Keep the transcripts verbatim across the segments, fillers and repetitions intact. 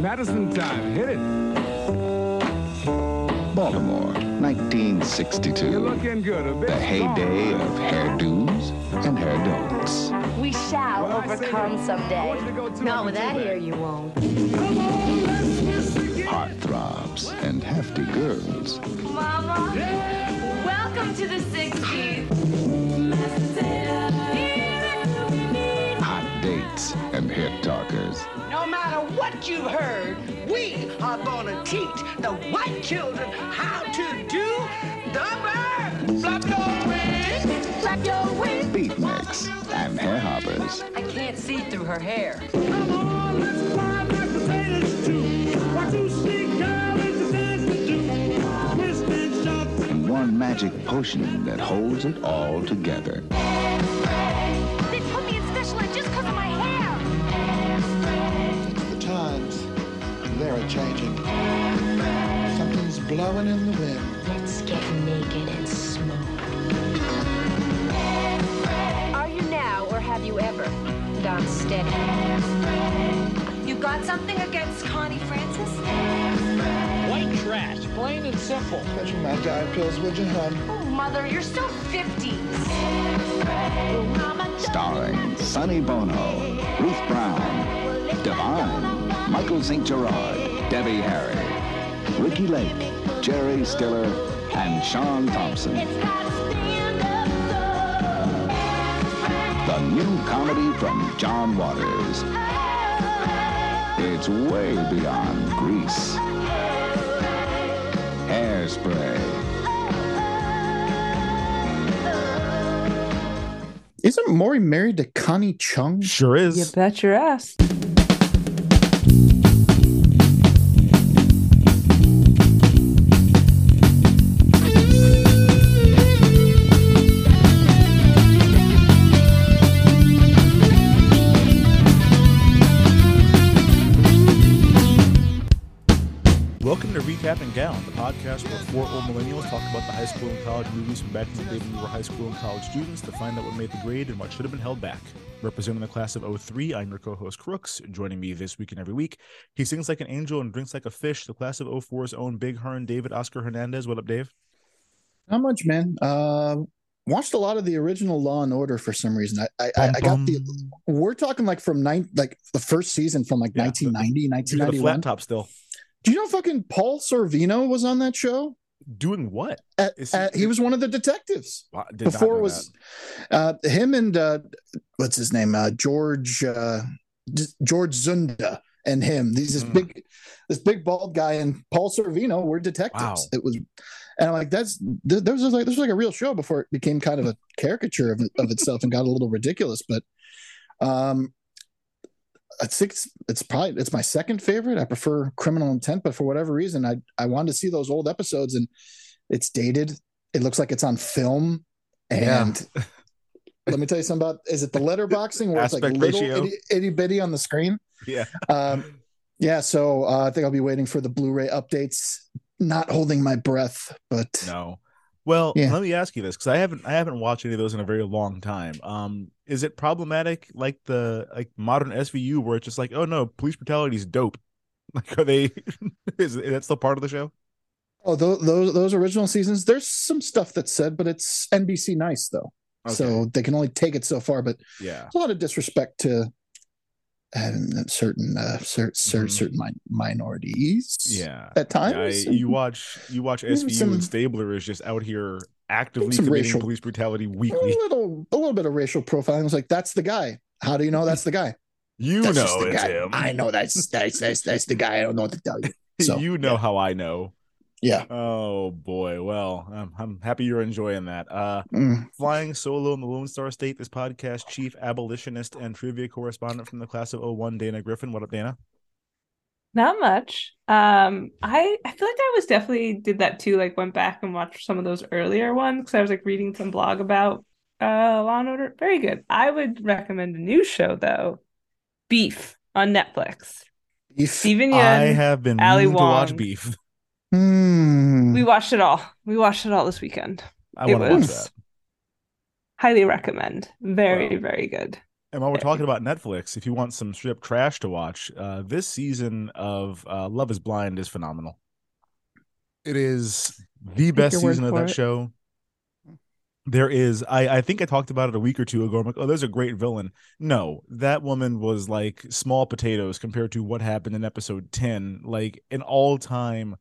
Madison time, hit it. Baltimore, nineteen sixty-two. You're looking good, a bit the heyday strong. Of hairdos and hair don'ts. We shall well, overcome say, someday. To Not with that hair, you won't. Come on, let's kiss again. Heartthrobs and hefty girls. Mama, yeah. Welcome to the sixties. Hot dates and hair talkers. No matter what you've heard, we are gonna teach the white children how to do the bird. Flap your wings, flap your wings. Beat mix and hair hoppers. I can't see through her hair. Come on, let's fly back potatoes too. What you see, girl, is the thing to do. Twist and shove. And one magic potion that holds it all together. They put me in special ed just because of my hair. They're changing. Something's blowing in the wind. Let's get naked and smoke. Are you now or have you ever? Don Steady. You got something against Connie Francis? White trash, plain and simple. Bet you my diet pills, would you, hon? Oh, Mother, you're so fifties. Starring Sonny Bono, Ruth Brown, Divine, Michael Saint Gerard, Debbie Harry, Ricky Lake, Jerry Stiller, and Sean Thompson. The new comedy from John Waters. It's way beyond Grease. Hairspray. Isn't Maury married to Connie Chung? Sure is. You bet your ass. Welcome to Recap and Gown, the podcast where four old millennials talk about the high school and college movies from back in the day when we were high school and college students to find out what made the grade and what should have been held back. Representing the class of oh three, I'm your co-host Crooks. Joining me this week and every week, he sings like an angel and drinks like a fish, the class of oh four's own Big Hern, David Oscar Hernandez. What up, Dave? Not much, man. Uh, watched a lot of the original Law and Order for some reason. I, I, bum, I got bum. the... We're talking like from nine, like the first season from like yeah, nineteen ninety, nineteen ninety-one. You're the flat top still. Do you know fucking Paul Sorvino was on that show? Doing what? At, he, at, he was one of the detectives. Well, Before was uh, him and uh, what's his name? Uh, George uh, D- George Dzundza and him. These this mm. big this big bald guy and Paul Sorvino were detectives. Wow. It was, and I'm like, that's th- there was like this was like a real show before it became kind of a caricature of, of itself and got a little ridiculous. But um. I think it's probably it's my second favorite. I prefer Criminal Intent, but for whatever reason, I I wanted to see those old episodes, and it's dated. It looks like it's on film, and yeah. Let me tell you something about. Is it the letterboxing where Aspect it's like ratio. Little itty, itty bitty on the screen? Yeah, um, yeah. So uh, I think I'll be waiting for the Blu-ray updates. Not holding my breath, but no. Well, yeah. Let me ask you this because I haven't I haven't watched any of those in a very long time. Um, is it problematic like the like modern S V U where it's just like, oh no, police brutality is dope? Like, are they? Is, is that still part of the show? Oh, those, those those original seasons. There's some stuff that's said, but it's N B C nice though, okay. So they can only take it so far. But yeah, a lot of disrespect to um, certain uh, cer- mm-hmm. certain min- minorities. Yeah, at times yeah, I, you watch you watch S V U some, and Stabler is just out here. Actively committing racial, police brutality weekly. A little, a little bit of racial profiling. I was like, "That's the guy." How do you know that's the guy? You that's know it's guy. Him. I know that's that's that's that's the guy. I don't know what to tell you. So you know yeah. how I know. Yeah. Oh boy. Well, I'm, I'm happy you're enjoying that. Uh, mm. Flying solo in the Lone Star State, this podcast chief abolitionist and trivia correspondent from the class of oh one, Dana Griffin. What up, Dana? Not much. Um, I, I feel like I was definitely did that too. Like went back and watched some of those earlier ones because I was like reading some blog about uh, Law and Order. Very good. I would recommend a new show though, Beef on Netflix. Beef. Steven Yeun, I have been meaning to watch Beef. We watched it all. We watched it all this weekend. I want to watch that. Highly recommend. Very, wow. very good. And while we're very talking good. about Netflix, if you want some strip trash to watch, uh, this season of uh, Love is Blind is phenomenal. It is the best season of that it. show. There is, I, I think I talked about it a week or two ago. I'm like, oh, there's a great villain. No, that woman was like small potatoes compared to what happened in episode ten. Like an all-time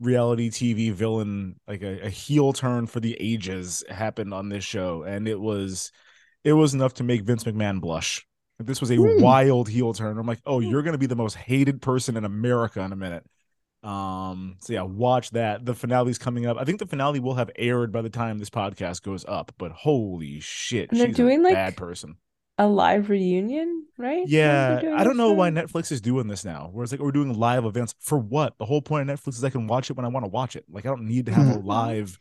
reality T V villain, like a, a heel turn for the ages happened on this show, and it was it was enough to make Vince McMahon blush. This was a mm. wild heel turn. I'm like, oh, you're gonna be the most hated person in America in a minute. Um, so yeah, watch that. The finale's coming up. I think the finale will have aired by the time this podcast goes up, but holy shit, and they're she's doing a like bad person. A live reunion, right? Yeah, I don't know why Netflix is doing this now. Where it's like we're doing live events for what? The whole point of Netflix is I can watch it when I want to watch it. Like I don't need to have a live.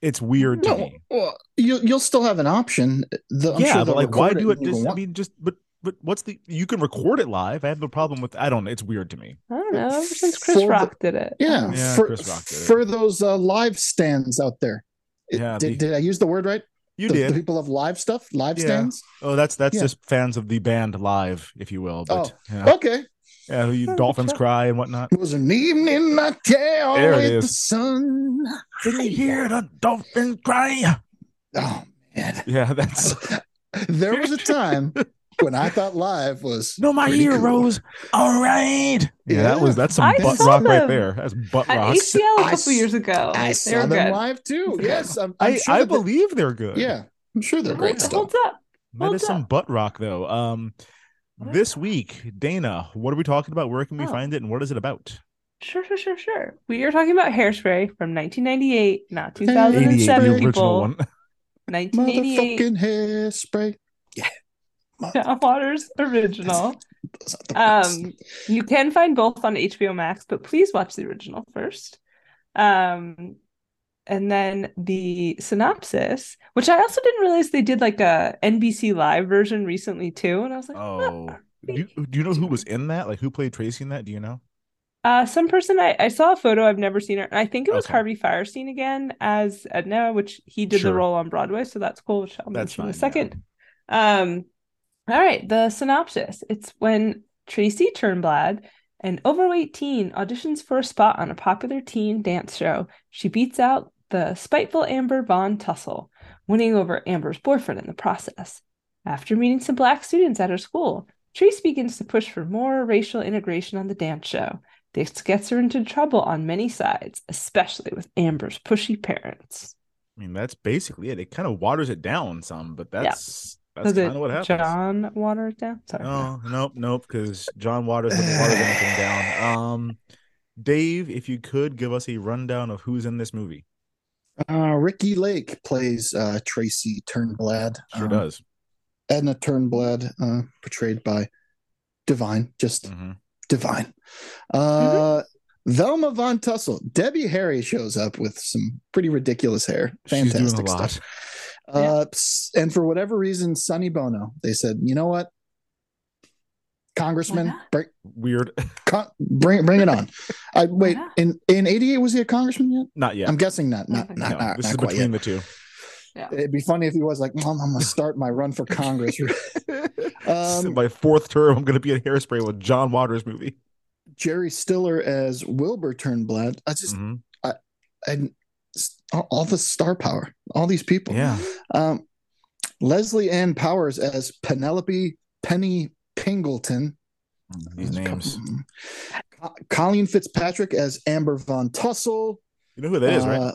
It's weird to no, me. Well, you you'll still have an option. The, I'm yeah, sure but like why do it? it just, I mean, just but but what's the? You can record it live. I have no problem with. I don't. It's weird to me. I don't know. Ever since Chris for Rock the, did it. Yeah, yeah for, Chris Rock did it. For those uh, live stands out there. It, yeah, did, the, did I use the word right? You the, did. The people have live stuff, live yeah. stands. Oh, that's that's yeah. just fans of the band Live, if you will. But, oh, yeah. okay. Yeah, you Dolphins Cry and whatnot. It was an evening I tell with the sun. Did you hear the dolphins cry? Oh man. Yeah, that's. There was a time when I thought Live was no, my ear cool. rose. All right. Yeah, yeah, that was that's some I butt rock them. right there. That's butt rock. A C L a couple I, years ago. I they saw them good. live too. Yes, I'm, I'm I, sure I believe they're, they're good. Yeah, I'm sure they're great stuff. Holds up. That is some butt rock though. Um, this week, Dana, what are we talking about? Where can we oh. find it, and what is it about? Sure, sure, sure, sure. We are talking about Hairspray from nineteen ninety-eight, not two thousand seven. The original one. nineteen eighty-eight. Motherfucking Hairspray. Yeah. John Waters original. Um, you can find both on H B O Max, but please watch the original first. Um, and then the synopsis, which I also didn't realize they did like a N B C Live version recently too, and I was like, oh, oh. Do, you, do you know who was in that? Like who played Tracy in that? Do you know? Uh, some person I, I saw a photo. I've never seen her. And I think it was okay. Harvey Fierstein again as Edna, which he did sure. the role on Broadway, so that's cool. Which I'll that's mention fine, in a second. Yeah. Um. All right, the synopsis. It's when Tracy Turnblad, an overweight teen, auditions for a spot on a popular teen dance show. She beats out the spiteful Amber Von Tussle, winning over Amber's boyfriend in the process. After meeting some black students at her school, Tracy begins to push for more racial integration on the dance show. This gets her into trouble on many sides, especially with Amber's pushy parents. I mean, that's basically it. It kind of waters it down some, but that's... Yeah. That's kind of what happens. John Waters down? Sorry. No, nope, nope, because John Waters doesn't water anything down. Um, Dave, if you could give us a rundown of who's in this movie. Uh, Ricky Lake plays uh, Tracy Turnblad. Sure um, does. Edna Turnblad, uh, portrayed by Divine, just mm-hmm. Divine. Uh, mm-hmm. Velma Von Tussle. Debbie Harry shows up with some pretty ridiculous hair. Fantastic She's doing a lot. stuff. Uh, yeah. And for whatever reason, Sonny Bono, they said, you know what, Congressman, bring, weird, con- bring bring it on. I wait yeah. in in eighty-eight was he a congressman yet? Not yet. I'm guessing not. Not not, no, not this not is quite between yet. the two. Yeah. It'd be funny if he was like, Mom, I'm gonna start my run for Congress. um, so my fourth term, I'm gonna be in Hairspray with John Waters movie. Jerry Stiller as Wilbur Turnblad. I just mm-hmm. I I. all the star power, all these people. Yeah. Um, Leslie Ann Powers as Penelope Penny Pingleton. These names. Colleen Fitzpatrick as Amber Von Tussle. You know who that uh, is, right?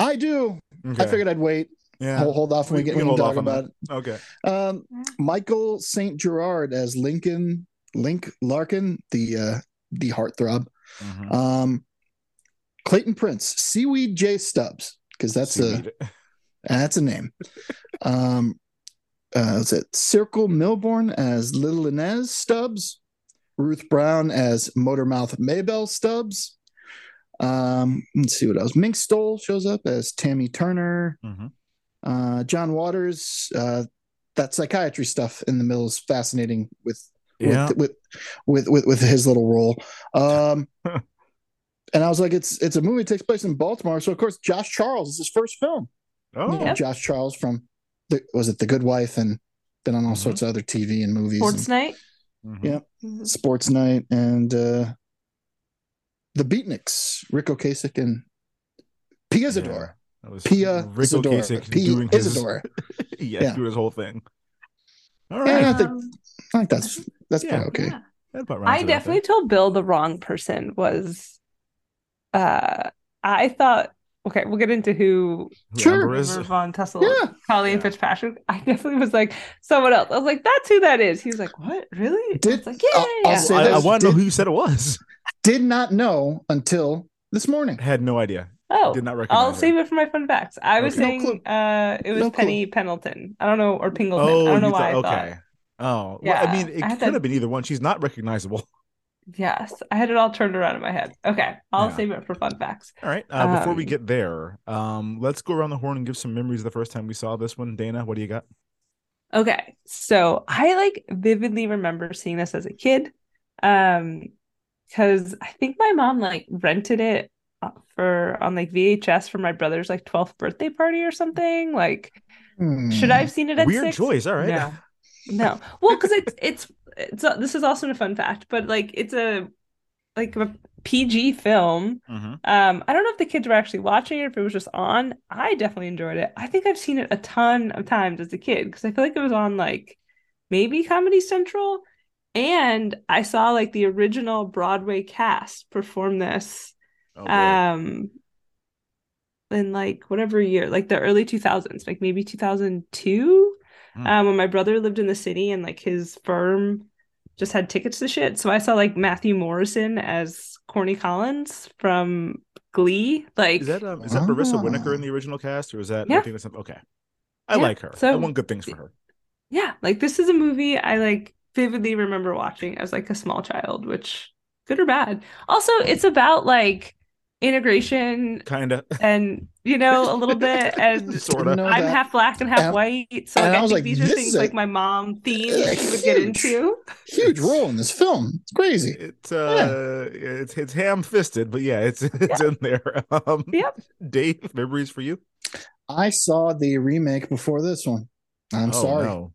I do. Okay. I figured I'd wait. Yeah. We'll hold off when we, we get when we talk about that. it. Okay. Um, Michael Saint Gerard as Lincoln Link Larkin, the uh, the heartthrob. Mm-hmm. Um, Clayton Prince, Seaweed J. Stubbs, because that's Seaweed. a that's a name. Um, uh, is it Circle Milbourne as Little Inez Stubbs? Ruth Brown as Motormouth Maybelle Stubbs. Um, let's see what else. Mink Stoll shows up as Tammy Turner. Mm-hmm. Uh, John Waters. Uh, that psychiatry stuff in the middle is fascinating with yeah. with, with with with with his little role. Um, and I was like, it's it's a movie that takes place in Baltimore, so of course Josh Charles is his first film. Oh, you know, yeah. Josh Charles from the, was it The Good Wife, and then on all mm-hmm. sorts of other T V and movies. Sports and, Night. Mm-hmm. Yeah, Sports Night and. Uh, The Beatniks, Ric Ocasek and Pia Zadora. Yeah, Pia Ric Zadora. Ocasek Pia doing Zadora. His, yeah, yeah. doing his whole thing. All right. Yeah, I, think, I think that's that's yeah, probably okay. Yeah. That I definitely that told Bill the wrong person was. Uh, I thought okay, we'll get into who. Sure. Von Tussle, yeah. Colleen yeah. Fitzpatrick. I definitely was like someone else. I was like, that's who that is. He was like, what? Really? Did, I was like, yeah. I'll, yeah. I'll say I, I want to know who you said it was. Did not know until this morning. Had no idea. Oh, did not recognize. I'll save it for my fun facts. I was okay. saying no uh, it was no Penny clue. Pendleton. I don't know or Pingleton. Oh, I don't know why. Thought, I okay. Thought. Oh, yeah. Well, I mean, it I could to... have been either one. She's not recognizable. Yes, I had it all turned around in my head. Okay, I'll yeah. save it for fun facts. All right. Uh, um, before we get there, um, let's go around the horn and give some memories of the first time we saw this one. Dana, what do you got? Okay, so I like vividly remember seeing this as a kid. Um. Because I think my mom like rented it for on like V H S for my brother's like twelfth birthday party or something. Like, mm. should I have seen it at Weird six? Choice. All right. No. no. Well, because it's, it's, it's, it's, this is also a fun fact, but like it's a, like a P G film. Mm-hmm. Um, I don't know if the kids were actually watching it, or if it was just on. I definitely enjoyed it. I think I've seen it a ton of times as a kid because I feel like it was on like maybe Comedy Central. And I saw like the original Broadway cast perform this oh, um, in like whatever year, like the early two thousands, like maybe two thousand two mm. um, when my brother lived in the city and like his firm just had tickets to shit. So I saw like Matthew Morrison as Corny Collins from Glee. Like, Is that, um, is that oh. Marissa Winokur in the original cast or is that? Yeah. I think that's, okay. I yeah. like her. So, I want good things for her. Yeah. Like this is a movie I like. Vividly remember watching as like a small child, which good or bad. Also, it's about like integration, kind of, and you know a little bit. And sort of. I'm half black and half and, white, so like, I, I think like, these are things a, like my mom themes that she would get into. Huge role in this film. It's crazy. It's uh, yeah. it's it's ham fisted, but yeah, it's it's yeah. in there. Um, yep. Dave, memories for you. I saw the remake before this one. I'm oh, sorry. No.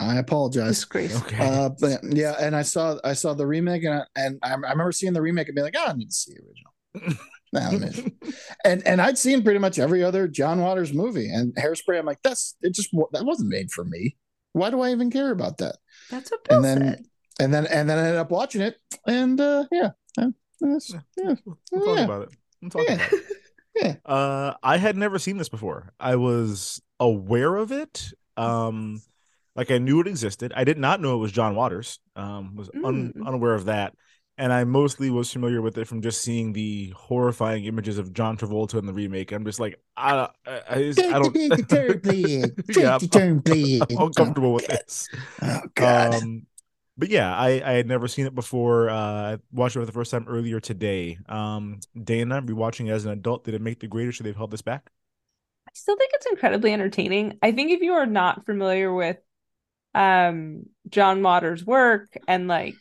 I apologize. Okay. Uh, but yeah, and I saw I saw the remake, and I, and I remember seeing the remake and being like, oh, I need to see the original. Nah, and and I'd seen pretty much every other John Waters movie, and Hairspray. I'm like, that's it. Just that wasn't made for me. Why do I even care about that? That's what Bill and then said. and then and then I ended up watching it, and uh, yeah, yeah, yeah. We'll talk yeah. about it. We'll talk yeah. about it. yeah. Uh, I had never seen this before. I was aware of it. Um. Like, I knew it existed. I did not know it was John Waters. Um, was un- mm. unaware of that. And I mostly was familiar with it from just seeing the horrifying images of John Travolta in the remake. I'm just like, I, I, I, just, I don't... yeah, I'm, I'm uncomfortable oh, with God. this. Oh, God. Um, but yeah, I, I had never seen it before. Uh, I watched it for the first time earlier today. Um, Dana, rewatching it as an adult, did it make the grade or should they have held this back? I still think it's incredibly entertaining. I think if you are not familiar with um John Waters' work and like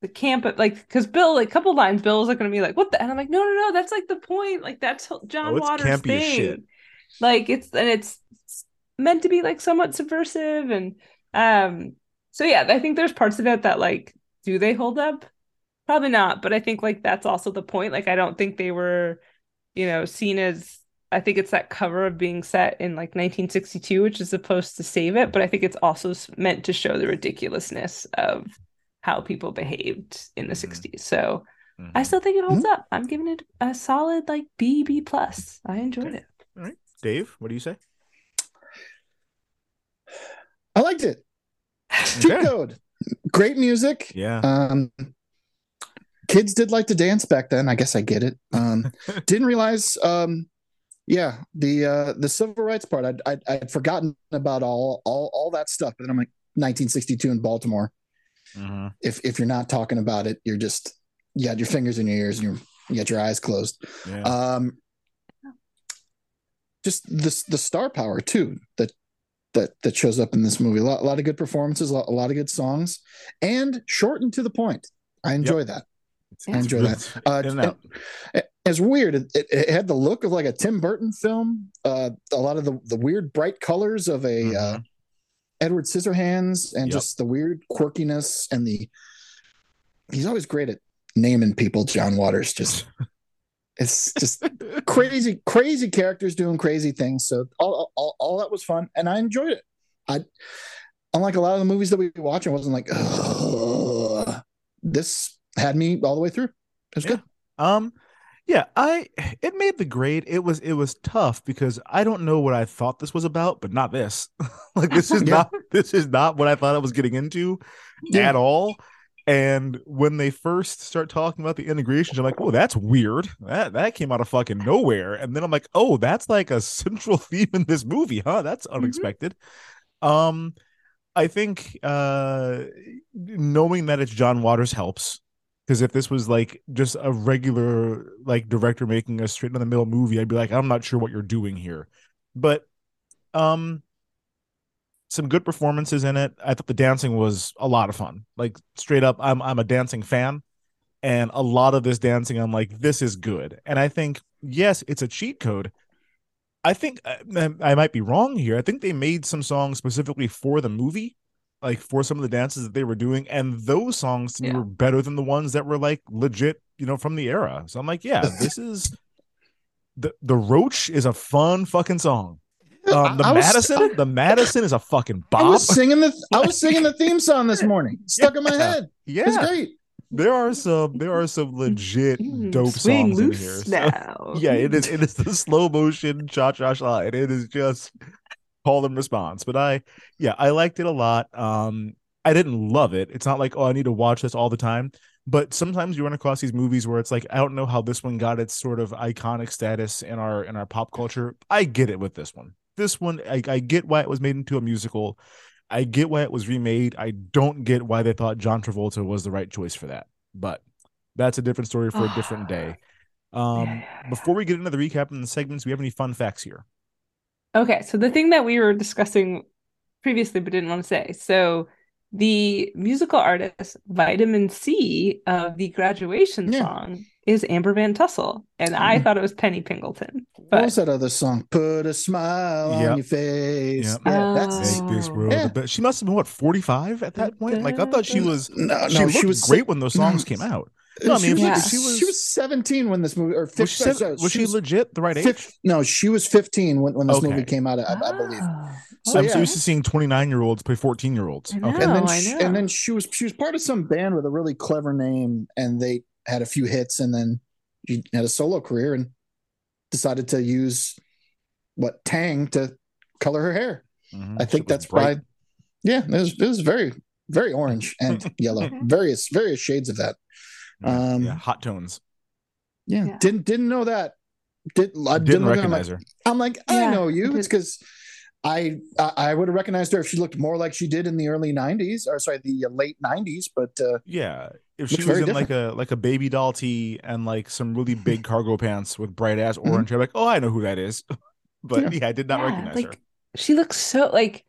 the camp of, like because Bill like a couple lines Bill was like gonna be like what the and I'm like no no no that's like the point like that's John oh, Waters' thing like it's and it's meant to be like somewhat subversive and um so yeah I think there's parts of it that like do they hold up probably not but I think like that's also the point like I don't think they were you know seen as I think it's that cover of being set in like nineteen sixty-two, which is supposed to save it. But I think it's also meant to show the ridiculousness of how people behaved in the mm-hmm. sixties. So mm-hmm. I still think it holds mm-hmm. up. I'm giving it a solid like B, B plus. I enjoyed okay. it. All right. Dave, what do you say? I liked it. Cheat okay. code. Great music. Yeah. Um, kids did like to dance back then. I guess I get it. Um, didn't realize, um, yeah, the uh, the civil rights part. I'd, I'd, I'd forgotten about all all all that stuff. But then I'm like, nineteen sixty-two in Baltimore. Uh-huh. If if you're not talking about it, you're just you had your fingers in your ears and you're, you got your eyes closed. Yeah. Um, just this the star power too that that that shows up in this movie. A lot, a lot of good performances, a lot, a lot of good songs, and short and to the point. I enjoy yep. that. I enjoy that. Uh, it, it's weird. It, it had the look of like a Tim Burton film. Uh, a lot of the, the weird bright colors of a mm-hmm. uh, Edward Scissorhands, and yep. just the weird quirkiness and the. He's always great at naming people. John Waters just. It's just crazy, crazy characters doing crazy things. So all, all, all that was fun, and I enjoyed it. I, unlike a lot of the movies that we watch, I wasn't like, ugh. This had me all the way through. It was yeah. good. Um, yeah, I it made the grade. It was it was tough because I don't know what I thought this was about, but not this. Like this is yeah. not this is not what I thought I was getting into yeah. at all. And when they first start talking about the integrations, I'm like, oh, that's weird. That that came out of fucking nowhere. And then I'm like, oh, that's like a central theme in this movie, huh? That's unexpected. Mm-hmm. Um, I think uh, knowing that it's John Waters helps, because if this was like just a regular like director making a straight in the middle movie, I'd be like, I'm not sure what you're doing here. But um, some good performances in it. I thought the dancing was a lot of fun. Like straight up, I'm I'm a dancing fan, and a lot of this dancing, I'm like, this is good. And I think yes, it's a cheat code. I think I might be wrong here. I think they made some songs specifically for the movie, like for some of the dances that they were doing. And those songs to yeah. me were better than the ones that were like legit, you know, from the era. So I'm like, yeah, this is the, the Roach is a fun fucking song. Um, the I, I Madison, was, I, the Madison is a fucking bop. I was singing the, I was singing the theme song this morning, stuck yeah. in my head. Yeah. It's great. There are some, there are some legit dope Swing songs in here. So, yeah, it is. It is the slow motion cha cha cha, and it is just call and response. But I, yeah, I liked it a lot. Um, I didn't love it. It's not like oh, I need to watch this all the time. But sometimes you run across these movies where it's like I don't know how this one got its sort of iconic status in our in our pop culture. I get it with this one. This one, I, I get why it was made into a musical. I get why it was remade. I don't get why they thought John Travolta was the right choice for that. But that's a different story for a different day. Um, before we get into the recap and the segments, do we have any fun facts here? Okay, so the thing that we were discussing previously but didn't want to say. So the musical artist Vitamin C of the Graduation yeah. song is Amber Van Tussle, and I mm. thought it was Penny Pingleton. But... What was that other song? Put a smile yep. on your face. Yep. Yeah, oh. that's Make this world yeah. She must have been what forty-five at that point. Like I thought she was. No, she, no, she was great when those songs came out. No, I mean, she, yeah. she was she was seventeen when this movie or fifteen, was, she, sorry, was she, she was, legit the right age? fifteen, no, she was fifteen when, when this okay. movie came out. I, I believe. Oh, so I'm yeah. so used to seeing twenty-nine year olds play fourteen year olds. Okay, and then she, and then she was she was part of some band with a really clever name, and they had a few hits, and then she had a solo career, and decided to use what Tang to color her hair. Mm-hmm. I think that's bright. Probably, yeah, it was, it was very very orange and yellow, various various shades of that. Um, yeah, hot tones. Yeah, yeah, didn't didn't know that. Did, I didn't didn't recognize her. I'm like, I'm like yeah, I know you. It's because I I, I would have recognized her if she looked more like she did in the early nineties, or sorry, the late nineties. But uh, yeah, if she was in different. like a like a baby doll tee and like some really big cargo pants with bright ass orange, mm-hmm. I'm like, oh, I know who that is. But yeah. yeah, I did not yeah, recognize like, her. She looks so like.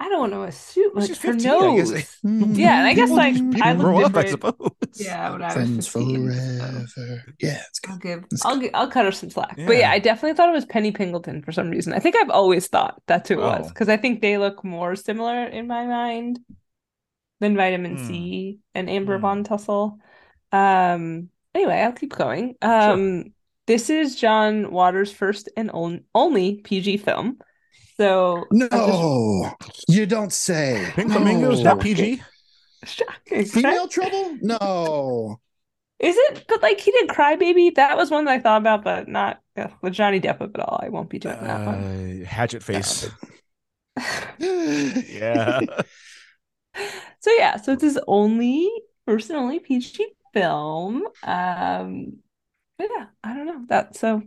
I don't know, a suit like her nose. I guess. Yeah, and I guess people, like people I look different. Up, I suppose. Yeah, when I was fifteen. Forever. Yeah, it's good. I'll give. It's I'll good. I'll cut her some slack. Yeah. But yeah, I definitely thought it was Penny Pingleton for some reason. I think I've always thought that's who it wow. was because I think they look more similar in my mind than Vitamin mm. C and Amber mm. Von Tussle. Um. Anyway, I'll keep going. Um. Sure. This is John Waters' first and on- only P G film. So no, just... you don't say. Pink Flamingos no. not P G. Shocking. Female trouble? No. Is it? But like he did Crybaby. That was one that I thought about, but not uh, with Johnny Depp at all. I won't be doing uh, that one. Hatchet face. yeah. So yeah, so it's his only, first and only P G film. Um, but yeah, I don't know that. So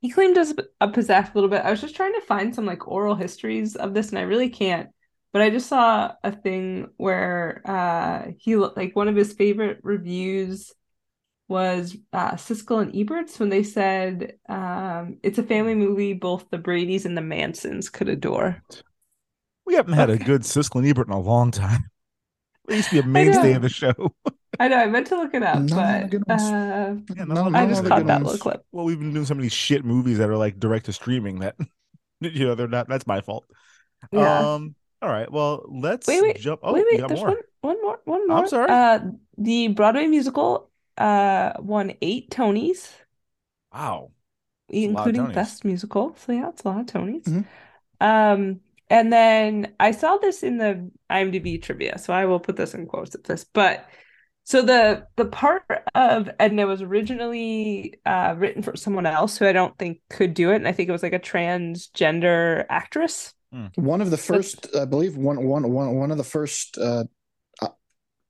he claimed us a possessed a little bit. I was just trying to find some like oral histories of this, and I really can't. But I just saw a thing where uh, he like one of his favorite reviews was uh, Siskel and Ebert's when they said um, it's a family movie both the Bradys and the Mansons could adore. We haven't had okay. a good Siskel and Ebert in a long time. It used to be a mainstay of the show. I know. I meant to look it up, none but uh, yeah, none, I none just caught that little clip. Well, we've been doing so many shit movies that are like direct to streaming that you know they're not. That's my fault. Yeah. Um, all right. Well, let's wait, wait, jump. Oh, wait, wait. Got there's more. One, one more. One more. I'm sorry. Uh, the Broadway musical uh, won eight Tonys. Wow. That's including Best Musical. So yeah, it's a lot of Tonys. Mm-hmm. Um. And then I saw this in the IMDb trivia, so I will put this in quotes at this. But so the the part of Edna was originally uh, written for someone else who I don't think could do it, and I think it was like a transgender actress. Mm. One of the first, so, I believe, one one one one of the first uh, uh,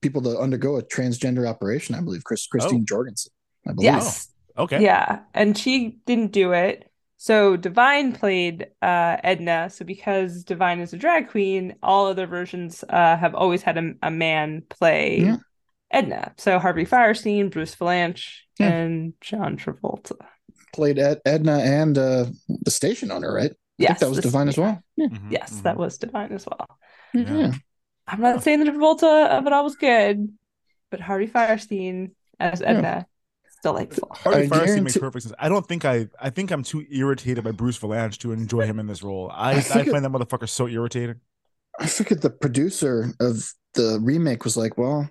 people to undergo a transgender operation, I believe, Chris, Christine oh. Jorgensen. I believe. Yes. Oh. Okay. Yeah, and she didn't do it. So Divine played uh, Edna. So because Divine is a drag queen, all other versions uh, have always had a, a man play yeah. Edna. So Harvey Fierstein, Bruce Vilanch, yeah. and John Travolta played Ed- Edna and uh, the station owner, right? Yes, I think that was Divine as well. Yeah. Mm-hmm, yes, mm-hmm. that was Divine as well. Yeah. I'm not saying the Travolta of it all was good, but Harvey Fierstein as Edna. Yeah. Delightful. Harvey Fierstein makes perfect sense. I don't think I. I think I'm too irritated by Bruce Vilanch to enjoy him in this role. I, I, I find it, that motherfucker so irritating. I figured the producer of the remake was like, "Well,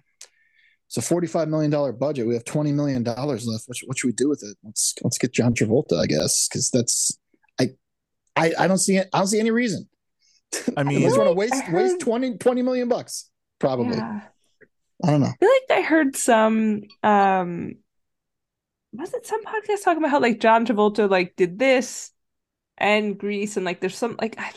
it's a forty-five million dollars budget. We have twenty million dollars left. What should, what should we do with it? Let's let's get John Travolta, I guess, because that's I, I, I don't see it. I don't see any reason. I mean, he's going to waste heard... waste twenty, twenty million bucks probably. Yeah. I don't know. I feel like I heard some. Um, Was it some podcast talking about how like John Travolta like did this and Grease and like there's some like I,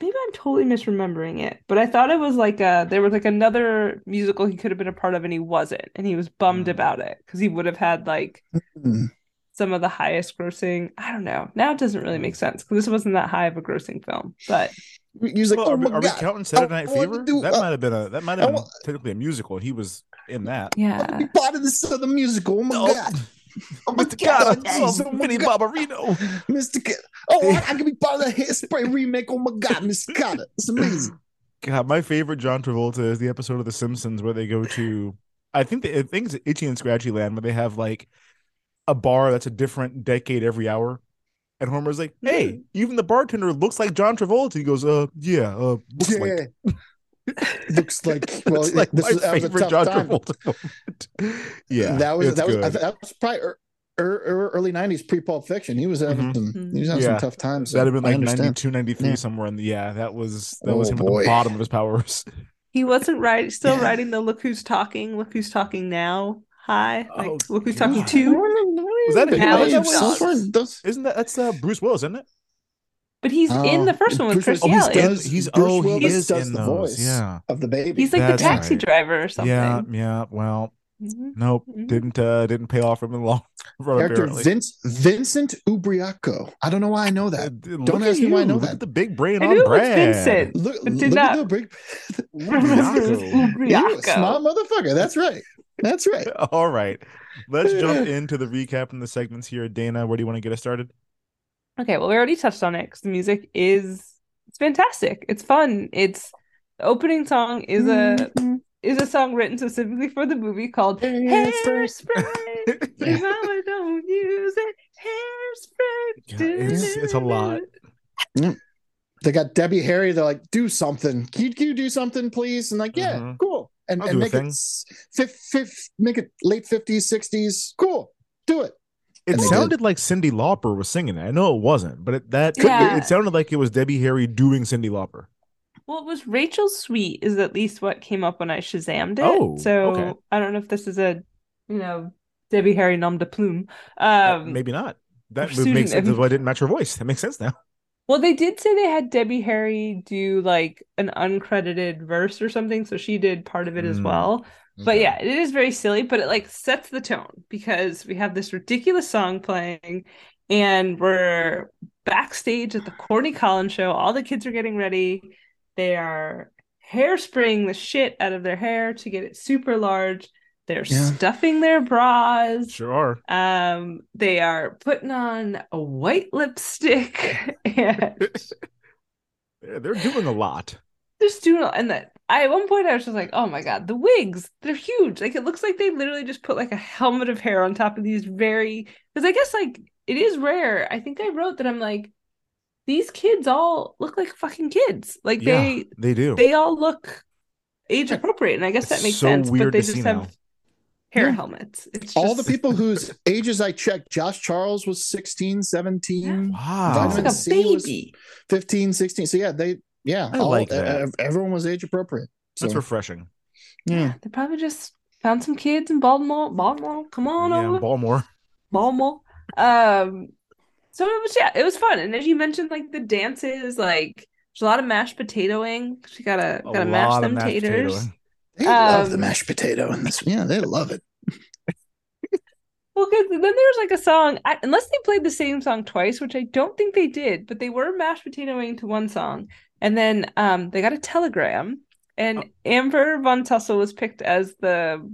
maybe I'm totally misremembering it, but I thought it was like a there was like another musical he could have been a part of and he wasn't and he was bummed mm. about it because he would have had like mm. some of the highest grossing. I don't know. Now it doesn't really make sense because this wasn't that high of a grossing film. But he was like, well, oh are, are we counting Saturday Night Fever? Do, that uh, might have been a that might have been technically a musical. He was in that. Yeah, I want to be part of this other musical. Oh my oh. god. Oh, Mister God, I love so many Barbarino. Mister K- oh, I, I can be part of the Hairspray remake. Oh my God, Miss Cotter. It's amazing. God, my favorite John Travolta is the episode of The Simpsons where they go to, I think, the, I think it's Itchy and Scratchy Land where they have like a bar that's a different decade every hour. And Homer's like, hey, mm. even the bartender looks like John Travolta. He goes, uh, yeah, uh, looks yeah. like. Looks like well, it's like this my is, favorite was a John time. Travolta. Yeah, that was that was, I th- that was probably er, er, er, early nineties pre Pulp Fiction. He was having mm-hmm. some he was having yeah. some tough times. So that'd have been I like ninety-two, ninety-three yeah. somewhere in the yeah. That was that oh, was him boy. At the bottom of his powers. He wasn't right, still yeah. writing the "Look Who's Talking, Look Who's Talking Now." Hi, like, oh, look who's God. Talking to. Was that it? Now is Isn't that that's uh, Bruce Willis, isn't it? But he's oh, in the first one with Chris Yelly. Oh, he's, he's oh, he is does in the those. Voice yeah. of the baby. He's like that's the taxi right. driver or something. Yeah, yeah. Well, mm-hmm. nope, mm-hmm. didn't uh, didn't pay off him in the long run. Character Vince Vincent Ubriaco. I don't know why I know that. Uh, don't ask you. me why I know look that. At the big brain on Brad. Vincent. Look, but did look not... at the big Ubriaco. Small motherfucker. That's right. That's right. All right, let's jump into the recap and the segments here. Dana, where do you want to get us started? Okay, well, we already touched on it because the music is it's fantastic. It's fun. It's the opening song is a mm-hmm. is a song written specifically for the movie called Hairspray. Your mama don't use it. Hairspray. Yeah, it's, it's a lot. They got Debbie Harry. They're like, do something. Can you, can you do something, please? And like, yeah, mm-hmm. cool. And, and make it fifth, fifth, make it late fifties, sixties. Cool. Do it. It sounded did. like Cyndi Lauper was singing it. I know it wasn't, but it, that yeah. it, it sounded like it was Debbie Harry doing Cyndi Lauper. Well, it was Rachel Sweet is at least what came up when I Shazammed it. Oh, so okay. I don't know if this is a, you know, Debbie Harry nom de plume. Um, uh, maybe not. That makes sense. That's why I didn't match her voice. That makes sense now. Well, they did say they had Debbie Harry do like an uncredited verse or something, so she did part of it mm. as well. Okay. But yeah, it is very silly, but it like sets the tone because we have this ridiculous song playing and we're backstage at the Courtney Collins show. All the kids are getting ready. They are hairspraying the shit out of their hair to get it super large. They're yeah. stuffing their bras. Sure. Um, they are putting on a white lipstick. And yeah, they're doing a lot. They're doing a lot. And that I at one point I was just like, oh my God, the wigs, they're huge. Like it looks like they literally just put like a helmet of hair on top of these very, because I guess like it is rare. I think I wrote that I'm like, these kids all look like fucking kids. Like yeah, they they do. They all look age appropriate. And I guess that makes so sense. But they just have now. Hair yeah. helmets. It's all just... the people whose ages I checked. Josh Charles was sixteen, seventeen. Yeah. Wow. Vitamin like C baby. Was fifteen, sixteen. So yeah, they, yeah. I all, like that. Everyone was age appropriate. So. That's refreshing. Yeah. They probably just found some kids in Baltimore. Baltimore. Come on yeah, over. Baltimore. Baltimore. Um, so it was, yeah, it was fun. And as you mentioned, like the dances, like there's a lot of mashed potatoing. She got to got to mash them taters. Potatoing. They um, love the mashed potato in this. Yeah, they love it. Well, because then there's like a song, I, unless they played the same song twice, which I don't think they did, but they were mashed potatoing to one song. And then um, they got a telegram, and oh. Amber Von Tussle was picked as the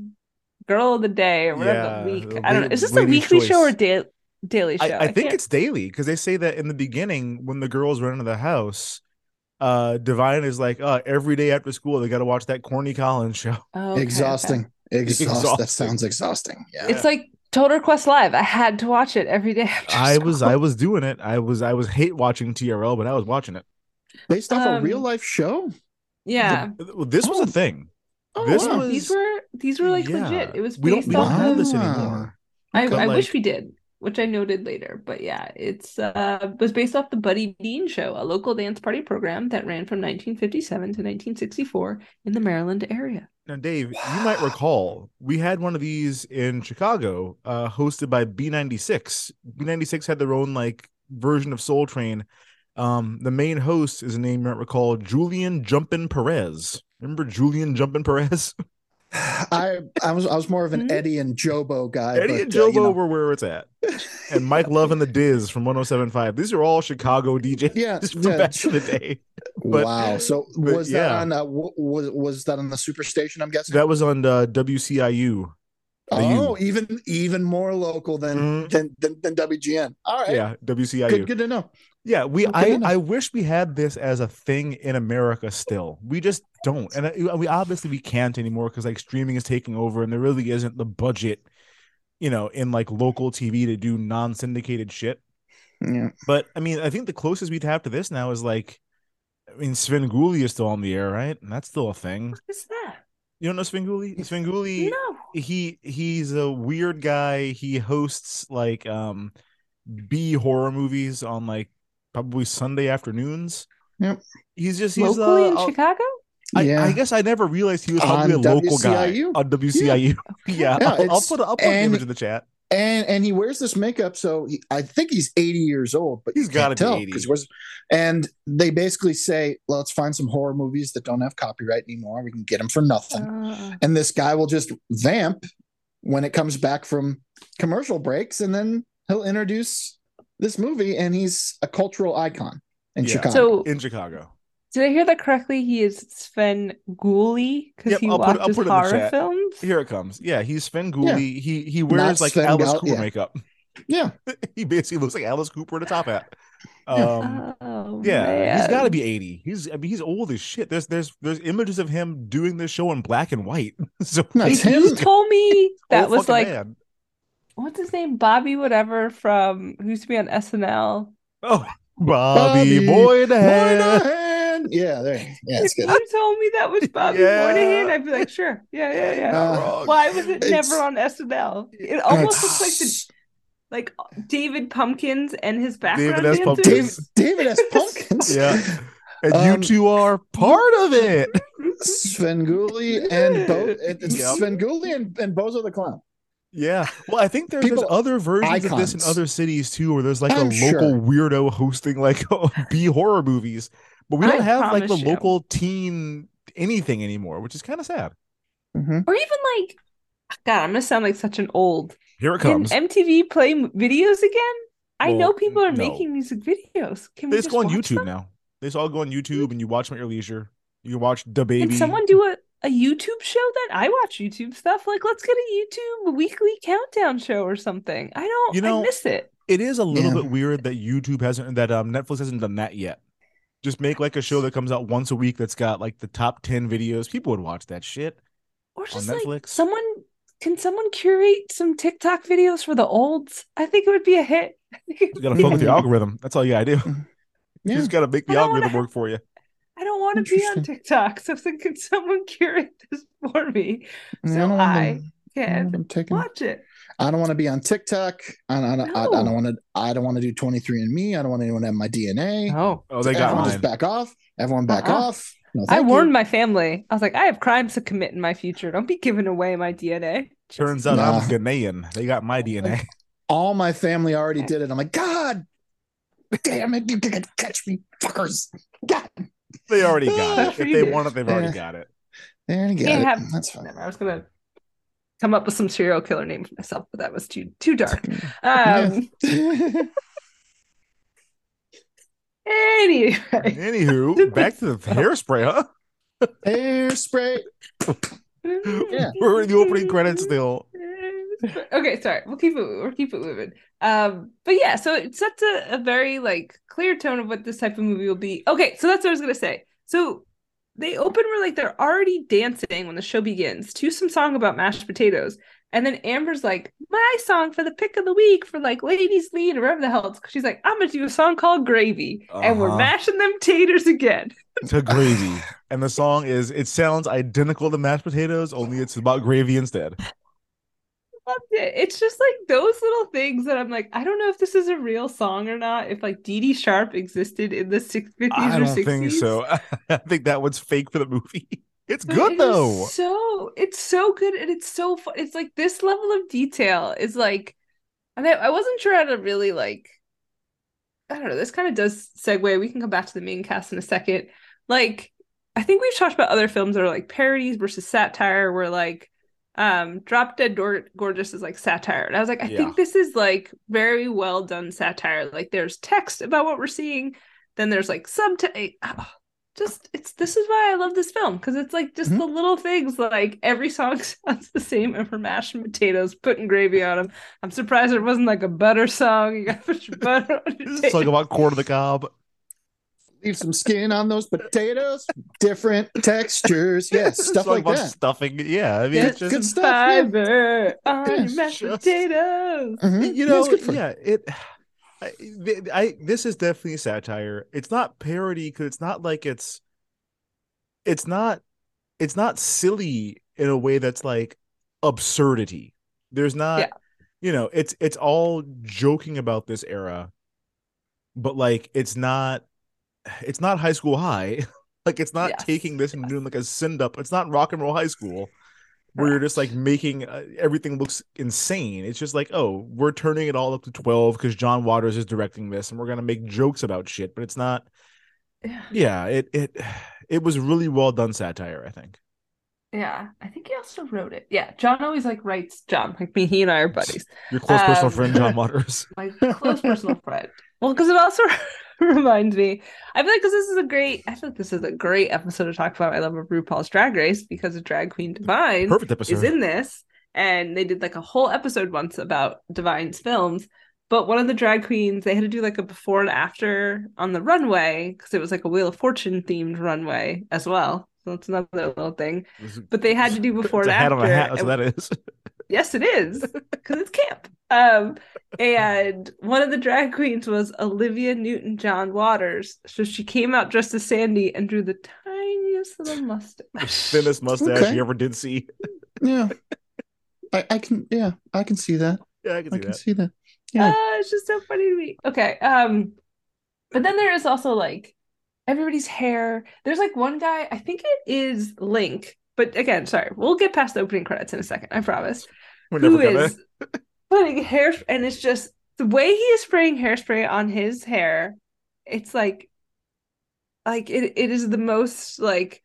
girl of the day or whatever yeah, the week. The I don't lady, know. Is this a weekly choice. Show or da- daily show? I, I, I think can't... it's daily because they say that in the beginning when the girls run into the house. Uh, Divine is like uh, every day after school they got to watch that Courtney Collins show. Okay, exhausting, okay. Exhaust, exhausting. That sounds exhausting. Yeah, it's like Total Request Live. I had to watch it every day. After I school. was, I was doing it. I was, I was hate watching T R L, but I was watching it based off um, a real life show. Yeah, the, this was oh. a thing. Oh, this wow. was, these were these were like yeah. legit. It was. Based we don't, we don't have this anymore. I, I like, wish we did. Which I noted later, but yeah, it's uh, was based off the Buddy Dean Show, a local dance party program that ran from nineteen fifty-seven to nineteen sixty-four in the Maryland area. Now, Dave, wow. you might recall we had one of these in Chicago, uh, hosted by B ninety-six. B ninety-six had their own like version of Soul Train. Um, the main host is a name you might recall, Julian Jumpin' Perez. Remember Julian Jumpin' Perez? I I was I was more of an Eddie and Jobo guy. Eddie but, and Jobo uh, you know. Were where it's at, and Mike Love and the Diz from one oh seven point five. These are all Chicago D Js yeah, from yeah. back in the day. But, wow! So but, was that yeah. on uh, was was that on the Superstation? I'm guessing that was on uh, W C I U. Oh, U. even even more local than, mm. than than than W G N. All right, yeah, W C I U. Good, good to know. Yeah, we. I, I wish we had this as a thing in America still. We just don't, and we obviously we can't anymore because like streaming is taking over, and there really isn't the budget, you know, in like local T V to do non-syndicated shit. Yeah. But I mean, I think the closest we'd have to this now is like, I mean, Svengoolie is still on the air, right? And that's still a thing. What is that? You don't know Svengoolie? Svengoolie. No. He he's a weird guy. He hosts like um, B horror movies on like. Probably Sunday afternoons. Yep. He's just he's locally uh, in I'll, Chicago. I, yeah. I guess I never realized he was probably on a local W C I U. Guy on W C I U. Yeah. yeah. yeah I'll, I'll put I'll put an image in the chat. And and he wears this makeup, so he, I think he's eighty years old. But he's got to be eighty. He wears, and they basically say, well, "Let's find some horror movies that don't have copyright anymore. We can get them for nothing." Uh, and this guy will just vamp when it comes back from commercial breaks, and then he'll introduce. This movie, and he's a cultural icon in yeah. Chicago. So, in Chicago, did I hear that correctly? He is Svengoolie because yep, he I'll watches put, I'll put horror films. Here it comes. Yeah, he's Svengoolie. Yeah. He he wears Not like Sven Alice Gal- Cooper yeah. makeup. Yeah, he basically looks like Alice Cooper in a top hat. Um, oh, yeah, man. He's got to be eighty. He's I mean he's old as shit. There's there's there's images of him doing this show in black and white. So nice. You told me that was like. Man. What's his name? Bobby whatever from who used to be on S N L. Oh, Bobby, Bobby Moynihan. Moynihan. Yeah, there. Yeah, it's good. If you told me that was Bobby yeah. Moynihan, I'd be like, sure. Yeah, yeah, yeah. Uh, Why was it never on S N L? It almost looks like the like David Pumpkins and his background. David S. Pumpkins. David, David S. Pumpkins. yeah. And um, you two are part of it. Svengoolie and Bo- Svengoolie and, and Bozo the Clown. Yeah. Well, I think there, People, there's other versions icons. of this in other cities too, where there's like I'm a local sure. weirdo hosting like B horror movies, but we don't I have like the you. local teen anything anymore, which is kind of sad. Mm-hmm. Or even like, God, I'm gonna sound like such an old. Here it comes. Can M T V play videos again? Well, I know people are no. making music videos. Can they we just go on YouTube them? now? They just all go on YouTube and you watch them at your leisure. You can watch DaBaby. Can someone do a, a YouTube show then? I watch YouTube stuff. Like, let's get a YouTube weekly countdown show or something. I don't. You know, I miss it. It is a little yeah. bit weird that YouTube hasn't, that um, Netflix hasn't done that yet. Just make like a show that comes out once a week that's got like the top ten videos. People would watch that shit. Or just on Netflix. Like someone. Can someone curate some TikTok videos for the olds? I think it would be a hit. You gotta fuck with the algorithm. That's all you gotta do. Yeah. You just gotta make the algorithm wanna, work for you. I don't want to be on TikTok, so can someone curate this for me so I, wanna, I can I watch it? I don't want to be on TikTok. I don't want to. I don't want to do twenty-three and me. I don't want anyone to have my D N A. Oh, oh, they got everyone mine. Just back off. Everyone back uh-uh. off. No, I warned you. my family. I was like, I have crimes to commit in my future. Don't be giving away my D N A. Turns out nah. I'm Ghanaian. They got my D N A. All my family already did it. I'm like, God damn it. You didn't catch me, fuckers. God. They already got it. If they want it, they've already got it. They already got it. Have, That's fine. Never, I was going to come up with some serial killer name for myself, but that was too too dark. Um, Anyway. Anywho, back to the Hairspray, huh? Hairspray. Yeah. We're in the opening credits still. Okay, sorry. We'll keep it we'll keep it moving. Um, but yeah, so it sets a, a very like clear tone of what this type of movie will be. Okay, so that's what I was gonna say. So they open where like they're already dancing when the show begins to some song about mashed potatoes. And then Amber's like, my song for the pick of the week for like ladies lead or whatever the hell it's. She's like, I'm going to do a song called Gravy. Uh-huh. And we're mashing them taters again. To gravy. And the song is, it sounds identical to mashed potatoes, only it's about gravy instead. Loved it. It's just like those little things that I'm like, I don't know if this is a real song or not. If like Dee Dee Sharp existed in the fifties I or sixties. I don't think so. I think that one's fake for the movie. It's good it though. So it's so good and it's so fun. It's like this level of detail is like, I mean, I wasn't sure how to really like. I don't know. This kind of does segue. We can come back to the main cast in a second. Like, I think we've talked about other films that are like parodies versus satire. Where like, um, Drop Dead Gorgeous is like satire, and I was like, I yeah. think this is like very well done satire. Like, there's text about what we're seeing, then there's like subtext. Oh. Just it's this is why I love this film, because it's like just mm-hmm. the little things, like every song sounds the same and we're mashing potatoes, putting gravy on them. I'm surprised there wasn't like a butter song. You gotta put your butter on your It's like about corn to the cob. Leave some skin on those potatoes, different textures, yes, yeah, stuff like, like that. Stuffing, yeah, I mean, it's just good stuff, fiber yeah. on yeah, your mashed just... potatoes. Mm-hmm. You know, yeah, yeah it. I, I this is definitely satire. It's not parody because it's not like it's it's not it's not silly in a way that's like absurdity. There's not yeah. you know, it's it's all joking about this era, but like it's not it's not High School High. Like it's not yes. taking this and doing like a send up. It's not Rock and Roll High School where you're just like making uh, everything looks insane. It's just like, oh, we're turning it all up to twelve because John Waters is directing this and we're going to make jokes about shit, but it's not. Yeah. yeah, it it it was really well done satire, I think. Yeah, I think he also wrote it. Yeah, John always like writes John. Like me, he and I are buddies. Your close um, personal friend, John Waters. My close personal friend. Well, because it also reminds me, I feel like because this is a great, I feel like this is a great episode to talk about my love of RuPaul's Drag Race, because a drag queen, Divine, perfect episode, is in this, and they did like a whole episode once about Divine's films. But one of the drag queens, they had to do like a before and after on the runway because it was like a Wheel of Fortune themed runway as well. So that's another little thing. But they had to do before it's and a hat after. On a hat, so that is. Yes, it is, because it's camp. Um, and one of the drag queens was Olivia Newton-John Waters. So she came out dressed as Sandy and drew the tiniest little mustache. The thinnest mustache okay. you ever did see. Yeah. I, I can yeah, I can see that. Yeah, I can see I that. Can see that. Yeah. Uh, it's just so funny to me. Okay. Um, but then there is also like everybody's hair. There's like one guy, I think it is Link. But again, sorry, we'll get past the opening credits in a second, I promise. We're never who gonna. Is putting hair, and it's just the way he is spraying hairspray on his hair. It's like, like it, it is the most like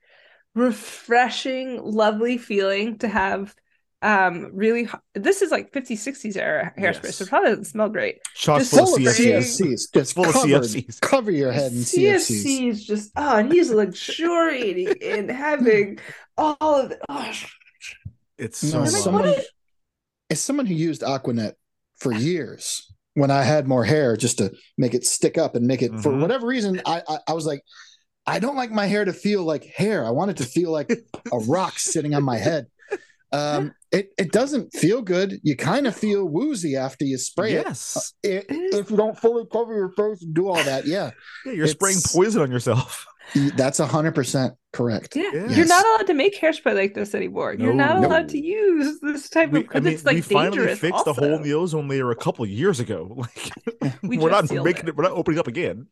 refreshing, lovely feeling to have. Um, really, this is like fifties, sixties era hairspray, yes. So it probably doesn't smell great. Shots full of C F Cs, just full of C F Cs. Cover your head in C F Cs. C F Cs just oh, and he's luxuriating in having all of it. Oh. It's so. No, someone, like, is... As someone who used Aquanet for years, when I had more hair, just to make it stick up and make it mm-hmm. for whatever reason, I, I I was like, I don't like my hair to feel like hair. I want it to feel like a rock sitting on my head. Um, it, it doesn't feel good. You kind of feel woozy after you spray yes. it. Yes. If you don't fully cover your face and do all that, yeah. yeah you're it's, spraying poison on yourself. That's one hundred percent correct. Yeah. Yes. You're not allowed to make hairspray like this anymore. No, you're not no. allowed to use this type we, of... I mean, it's like we finally fixed also. the hole in the ozone layer a couple of years ago. Like we We're not making it. it. We're not opening up again.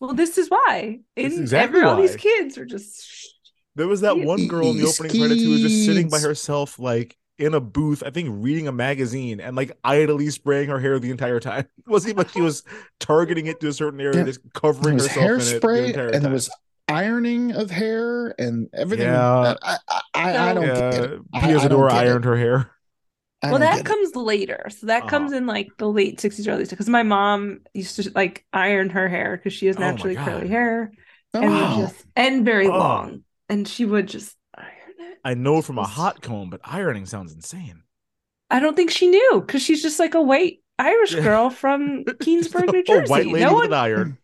Well, this is why. This is exactly every, why. All these kids are just... There was that one girl in the opening credits who was just sitting by herself, like in a booth, I think reading a magazine and like idly spraying her hair the entire time. It wasn't even like she was targeting it to a certain area, yeah. just covering herself in it the entire time. And there was ironing of hair and everything. Yeah. I, I, I, I don't yeah. get it. Pia Zadora ironed it. her hair. Well, that comes it. later. So that uh-huh. comes in like the late sixties, early seventies. Because my mom used to like iron her hair because she has naturally oh curly hair oh. and, just, and very oh. long. And she would just iron it. I know from a hot comb, but ironing sounds insane. I don't think she knew because she's just like a white Irish girl from Keansburg, New Jersey. Oh, white lady no with one, an iron.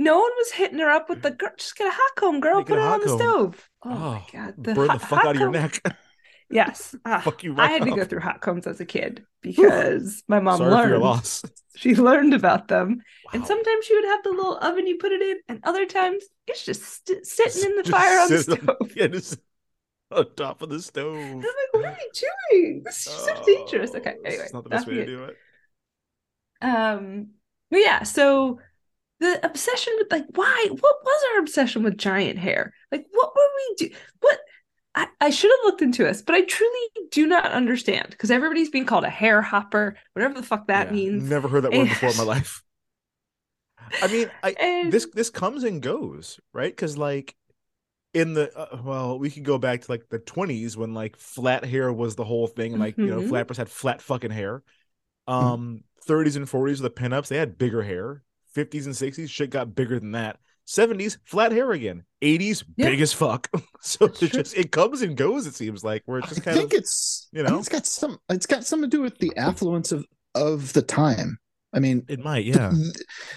No one was hitting her up with the girl. Just get a hot comb, girl. Put it on comb. the stove. Oh, oh my God. The burn hot, the fuck out of your neck. Yes. Uh, fuck you right I had up. to go through hot combs as a kid because my mom Sorry learned. For your loss. She learned about them. Wow. And sometimes she would have the little oven you put it in, and other times it's just st- sitting in the just fire on the stove. On, yeah, just on top of the stove. And I'm like, what are you doing? This is so oh, dangerous. Okay, anyway. It's not the best way to do it. Um, but yeah, so the obsession with, like, why? What was our obsession with giant hair? Like, what were we do? What? I, I should have looked into this, but I truly do not understand because everybody's being called a hair hopper, whatever the fuck that yeah, means. Never heard that and... word before in my life. I mean, I, and... this this comes and goes, right? Because like in the uh, well, we could go back to like the twenties when like flat hair was the whole thing. Like mm-hmm. you know, flappers had flat fucking hair. Um, mm-hmm. thirties and forties, the pinups, they had bigger hair. fifties and sixties, shit got bigger than that. seventies, flat hair again. eighties, yep. big as fuck. So it just it comes and goes. It seems like where it's just kind I think of it's you know I mean, it's got some it's got something to do with the affluence of of the time. I mean, it might yeah.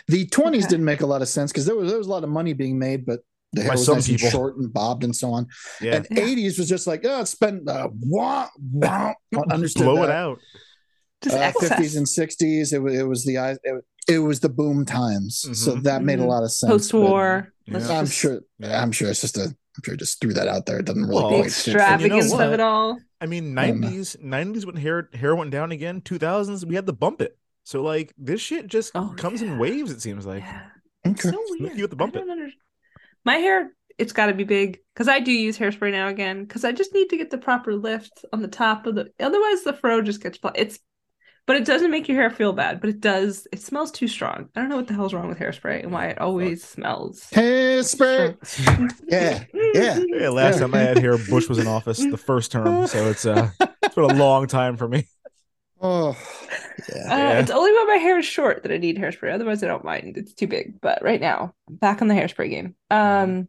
The twenties okay. didn't make a lot of sense because there was there was a lot of money being made, but the hair By was nice and short and bobbed and so on. Yeah. And yeah. eighties was just like oh, spend uh, wah wah. Understood blow that. it out. Uh, fifties and sixties, it was it was the eyes. It was the boom times, mm-hmm. so that made mm-hmm. a lot of sense. Post-war, but, yeah. I'm sure. I'm sure it's just a. I'm sure just threw that out there. It doesn't really well, the extravagance you know of it all. I mean, nineties, nineties when hair hair went down again. two thousands, we had the bump it. So like this shit just oh, comes yeah. in waves. It seems like. Yeah. It's so weird. You with the bump it. Under- My hair, it's got to be big because I do use hairspray now again because I just need to get the proper lift on the top of the. Otherwise, the fro just gets. Pl- it's. But it doesn't make your hair feel bad, but it does. It smells too strong. I don't know what the hell's wrong with hairspray and why it always smells. Hairspray. yeah. yeah. Yeah. Last yeah. time I had hair, Bush was in office the first term. So it's, uh, it's been a long time for me. Oh, yeah. Uh, yeah. It's only when my hair is short that I need hairspray. Otherwise, I don't mind. It's too big. But right now, I'm back on the hairspray game. Um,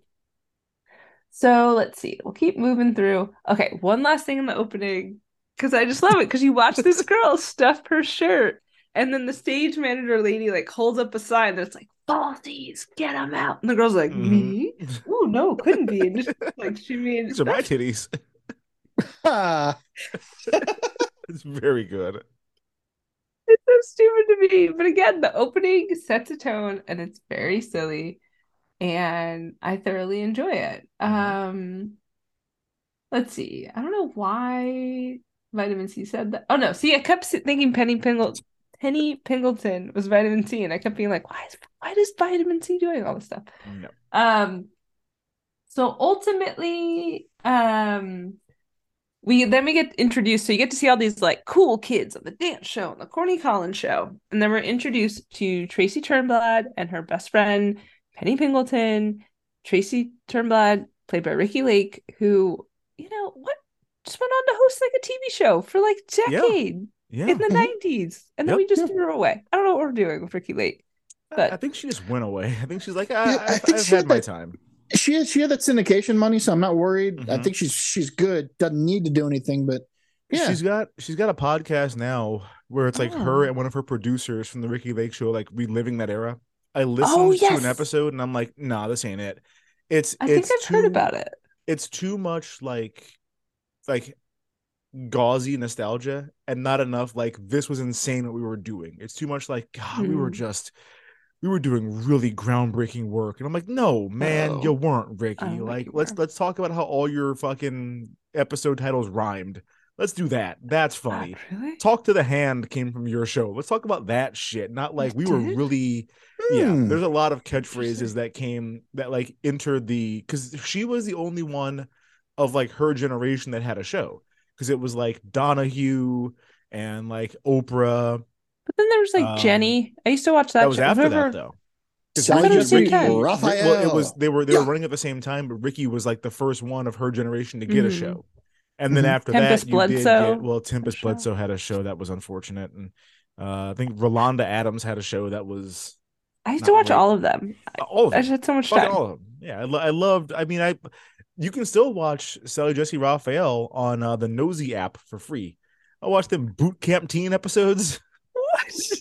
So let's see. We'll keep moving through. Okay. One last thing in the opening. Because I just love it. Because you watch this girl stuff her shirt, and then the stage manager lady like holds up a sign that's like "Baldies, get them out," and the girl's like, mm-hmm. "Me? Oh no, couldn't be." And just, like she means these are my titties. It's very good. It's so stupid to me, but again, the opening sets a tone, and it's very silly, and I thoroughly enjoy it. Um, let's see. I don't know why. Vitamin C said that. Oh no! See, I kept thinking Penny Pingleton, Penny Pingleton was Vitamin C, and I kept being like, "Why is why is Vitamin C doing all this stuff?" No. Um. So ultimately, um, We then we get introduced, so you get to see all these like cool kids on the dance show and the Corny Collins show, and then we're introduced to Tracy Turnblad and her best friend Penny Pingleton. Tracy Turnblad, played by Ricky Lake, who, you know, what just went on to host like a T V show for like a decade yeah. Yeah. in the nineties, and then yep. we just yep. threw her away. I don't know what we're doing with Ricky Lake, but I think she just went away. I think she's like, I, yeah, I think I've had my that- time. She had, she had that syndication money, so I'm not worried. Mm-hmm. I think she's she's good. Doesn't need to do anything, but yeah, she's got she's got a podcast now where it's like oh. her and one of her producers from the Ricky Lake show, like reliving that era. I listened oh, yes. to an episode and I'm like, nah, this ain't it. It's I it's think I've too, heard about it. It's too much like like gauzy nostalgia and not enough like this was insane what we were doing. It's too much like God, mm. we were just. We were doing really groundbreaking work, and I'm like, "No, man, oh. you weren't, Ricky. Oh, like, let's let's talk about how all your fucking episode titles rhymed. Let's do that. That's funny. Uh, really? Talk to the Hand came from your show. Let's talk about that shit. Not like it we did? were really, hmm. yeah. There's a lot of catchphrases that came that like entered the because she was the only one of like her generation that had a show because it was like Donahue and like Oprah." But then there was like um, Jenny. I used to watch that. That was show. after that though. Sally Jesse Raphael. Well, it was they were they yeah. were running at the same time, but Ricky was like the first one of her generation to get mm-hmm. a show. And then mm-hmm. after Tempest that, Bledsoe you did get, well, Tempest Bledsoe had a show that was unfortunate, and uh, I think Rolanda Adams had a show that was. I used to watch great. all of them. All of them. I just had so much Fucking time. All of them. Yeah, I, lo- I loved. I mean, I you can still watch Sally Jesse Raphael on uh, the Nosy app for free. I watched them boot camp teen episodes.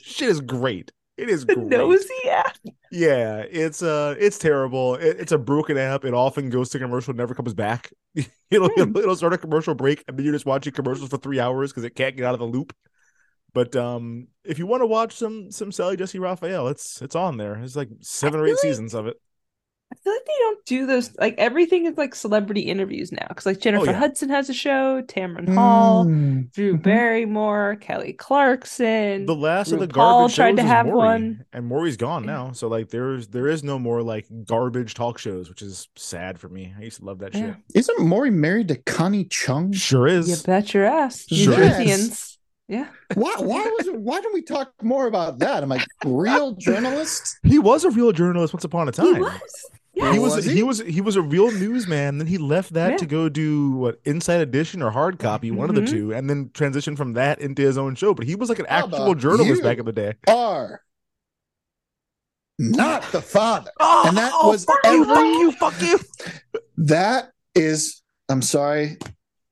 Shit is great. It is the great. Nosy app. Yeah, it's uh, it's terrible. It, it's a broken app. It often goes to commercial, never comes back. it'll, mm. it'll it'll start a commercial break, and then you're just watching commercials for three hours because it can't get out of the loop. But um, if you want to watch some some Sally Jesse Raphael, it's it's on there. There's like seven or eight like, seasons of it. I feel like they don't do those. Like everything is like celebrity interviews now, because like Jennifer oh, yeah. Hudson has a show, Tamron mm. Hall, Drew mm-hmm. Barrymore, Kelly Clarkson. The last Ruth of the garbage tried shows to is have Maury, one, and Maury's gone now. So like there's there is no more like garbage talk shows, which is sad for me. I used to love that yeah. shit. Isn't Maury married to Connie Chung? Sure is. You bet your ass. Sure is. Yeah. Why? Why was? Why don't we talk more about that? I'm like, real journalist. He was a real journalist once upon a time. He was. Yes. He was, was he? he was he was a real newsman. Then he left that yeah. to go do what Inside Edition or Hard Copy, one mm-hmm. of the two, and then transitioned from that into his own show. But he was like an How actual journalist back in the day. Are not the father, oh, and that oh, was fuck every... you, fuck you, fuck you. That is, I'm sorry,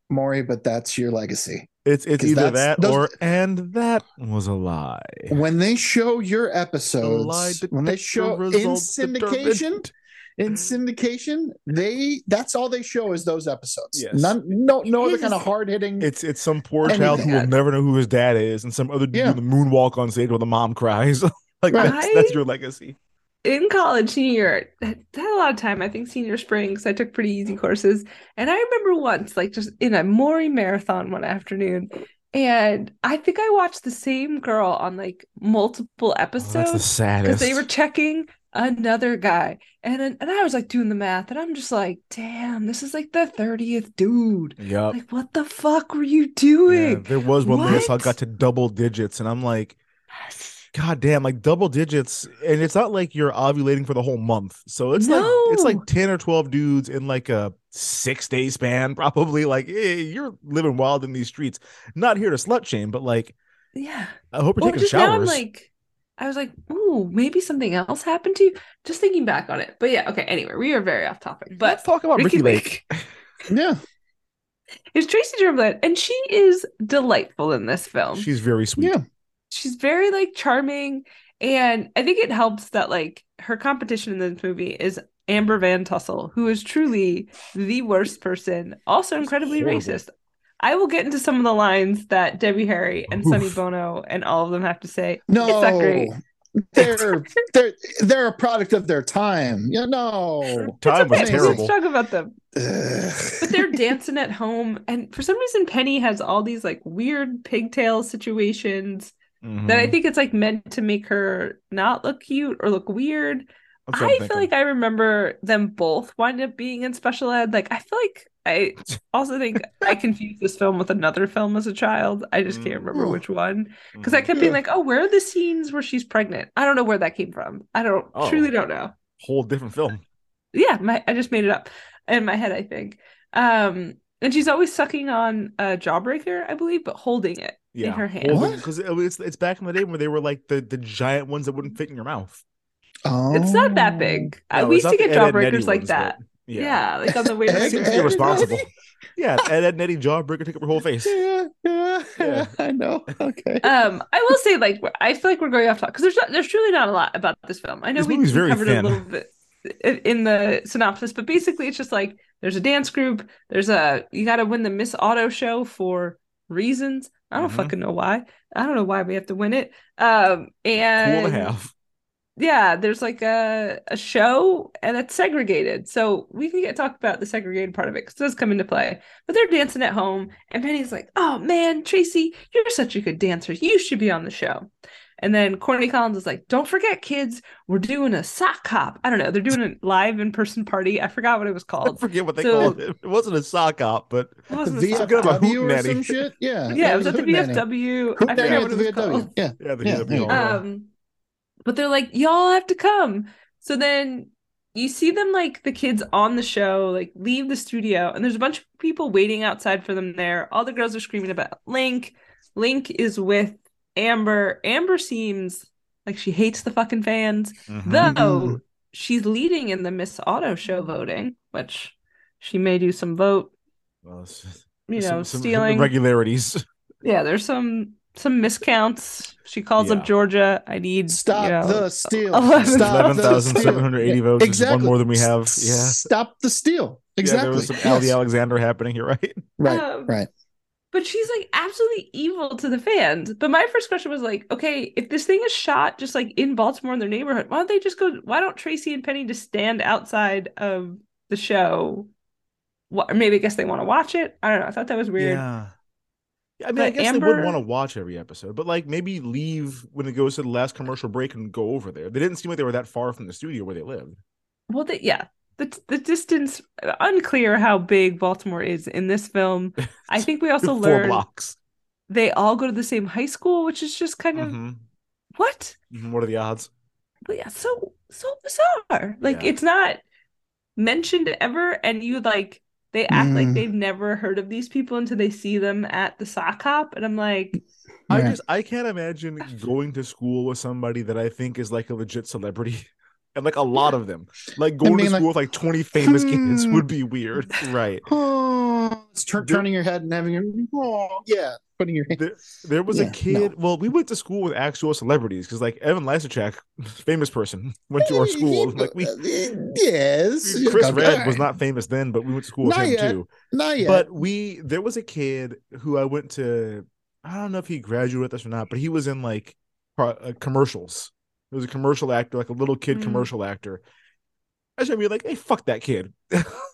Maury, but that's your legacy. It's it's either that those... or and that was a lie. When they show your episodes, the when they show in syndication. Determined. In syndication, they that's all they show is those episodes. Yes. None, no, no other kind of hard hitting. It's it's some poor child who will never know who his dad is, and some other dude yeah. doing the moonwalk on stage while the mom cries. Like right. that's, that's your legacy. In college, senior, I had a lot of time. I think senior spring, because I took pretty easy courses. And I remember once, like just in a Maury marathon one afternoon. And I think I watched the same girl on like multiple episodes. Oh, that's the saddest. Because they were checking another guy. And and I was like doing the math. And I'm just like, damn, this is like the thirtieth dude. Yep. Like, what the fuck were you doing? Yeah, there was one list I got to double digits. And I'm like, God damn, like double digits. And it's not like you're ovulating for the whole month. So it's, no. like, it's like ten or twelve dudes in like a six day span, probably. Like, hey, you're living wild in these streets. Not here to slut shame, but like, yeah. I hope you're well, taking just showers. Now I'm like, I was like, ooh, maybe something else happened to you. Just thinking back on it. But yeah, okay. Anyway, we are very off topic. But let's talk about Ricky, Ricky Lake. Lake. Yeah. It's Tracy Turnblad, and she is delightful in this film. She's very sweet. Yeah. She's very like charming, and I think it helps that like her competition in this movie is Amber Van Tussle, who is truly the worst person, also incredibly racist. I will get into some of the lines that Debbie Harry and Oof. Sonny Bono and all of them have to say. No, it's not great. They're they're they're a product of their time. You know, time okay. was terrible. Let's talk about them. Ugh. But they're dancing at home, and for some reason, Penny has all these like weird pigtail situations. Mm-hmm. That I think it's like meant to make her not look cute or look weird. I feel like I remember them both wind up being in special ed. Like I feel like I also think I confused this film with another film as a child. I just can't remember which one. Because I kept being like, oh, where are the scenes where she's pregnant? I don't know where that came from. I don't oh, truly don't know. Whole different film. Yeah, my, I just made it up in my head, I think. Um, and she's always sucking on a Jawbreaker, I believe, but holding it yeah. in her hand. Because it's it's back in the day where they were like the, the giant ones that wouldn't fit in your mouth. Oh. It's not that big. No, we used to get Jawbreakers like that. But... Yeah. yeah, like on the way to seems irresponsible. Yeah, and that Nettie Jawbreaker took up her whole face. Yeah, yeah, yeah, I know. Okay. Um, I will say, like, I feel like we're going off topic because there's not, there's truly not a lot about this film. I know this we covered thin. a little bit in the synopsis, but basically it's just like there's a dance group. There's a you got to win the Miss Auto show for reasons. I don't mm-hmm. fucking know why. I don't know why we have to win it. Um, and we'll have. Yeah, there's like a, a show and it's segregated. So we can get talk about the segregated part of it because it does come into play. But they're dancing at home and Penny's like, oh man, Tracy, you're such a good dancer. You should be on the show. And then Courtney Collins is like, don't forget, kids, we're doing a sock hop. I don't know. They're doing a live in-person party. I forgot what it was called. I forget what they so, called it. It wasn't a sock hop, but it wasn't a sock hop. Or some nanny. Shit? Yeah, yeah, it was at the B F W. I forgot what it was called. Yeah, yeah, the B F W. Um, But they're like, y'all have to come. So then you see them, like, the kids on the show, like, leave the studio. And there's a bunch of people waiting outside for them there. All the girls are screaming about Link. Link is with Amber. Amber seems like she hates the fucking fans. Mm-hmm. Though she's leading in the Miss Auto show voting, which she may do some vote, well, you know, some, some stealing. Irregularities. Yeah, there's some... Some miscounts. She calls yeah. up Georgia. I need stop you know, the steal. eleven thousand seven hundred eighty yeah, votes. Exactly. One more than we have. Yeah. Stop the steal. Exactly. Yeah, there was some yes. Allie Alexander happening. You're right. Right. Um, right. But she's like absolutely evil to the fans. But my first question was like, okay, if this thing is shot just like in Baltimore in their neighborhood, why don't they just go? Why don't Tracy and Penny just stand outside of the show? What? Or maybe I guess they want to watch it. I don't know. I thought that was weird. Yeah. I mean, but I guess Amber... they wouldn't want to watch every episode, but like maybe leave when it goes to the last commercial break and go over there. They didn't seem like they were that far from the studio where they lived. Well, the, yeah, the the distance unclear how big Baltimore is in this film. I think we also Four learned blocks. They all go to the same high school, which is just kind of mm-hmm. what? What are the odds? But yeah, so so bizarre. Like yeah. it's not mentioned ever, and you like. They act mm. like they've never heard of these people until they see them at the sock hop. And I'm like... Yeah. I just, I can't imagine going to school with somebody that I think is like a legit celebrity. And like a lot of them. Like going I mean, to school like, with like twenty famous hmm. kids would be weird. Right. Oh, it's tur- turning your head and having your... Oh, yeah. Putting your hand... There, there was yeah, a kid... No. Well, we went to school with actual celebrities. Because like Evan Lysychak, famous person, went to our school. Like we... Yes. Chris Red was not famous then, but we went to school with not him yet. too. Not yet. But we... There was a kid who I went to... I don't know if he graduated with us or not, but he was in like commercials. It was a commercial actor, like a little kid mm-hmm. commercial actor. I should be like, hey, fuck that kid.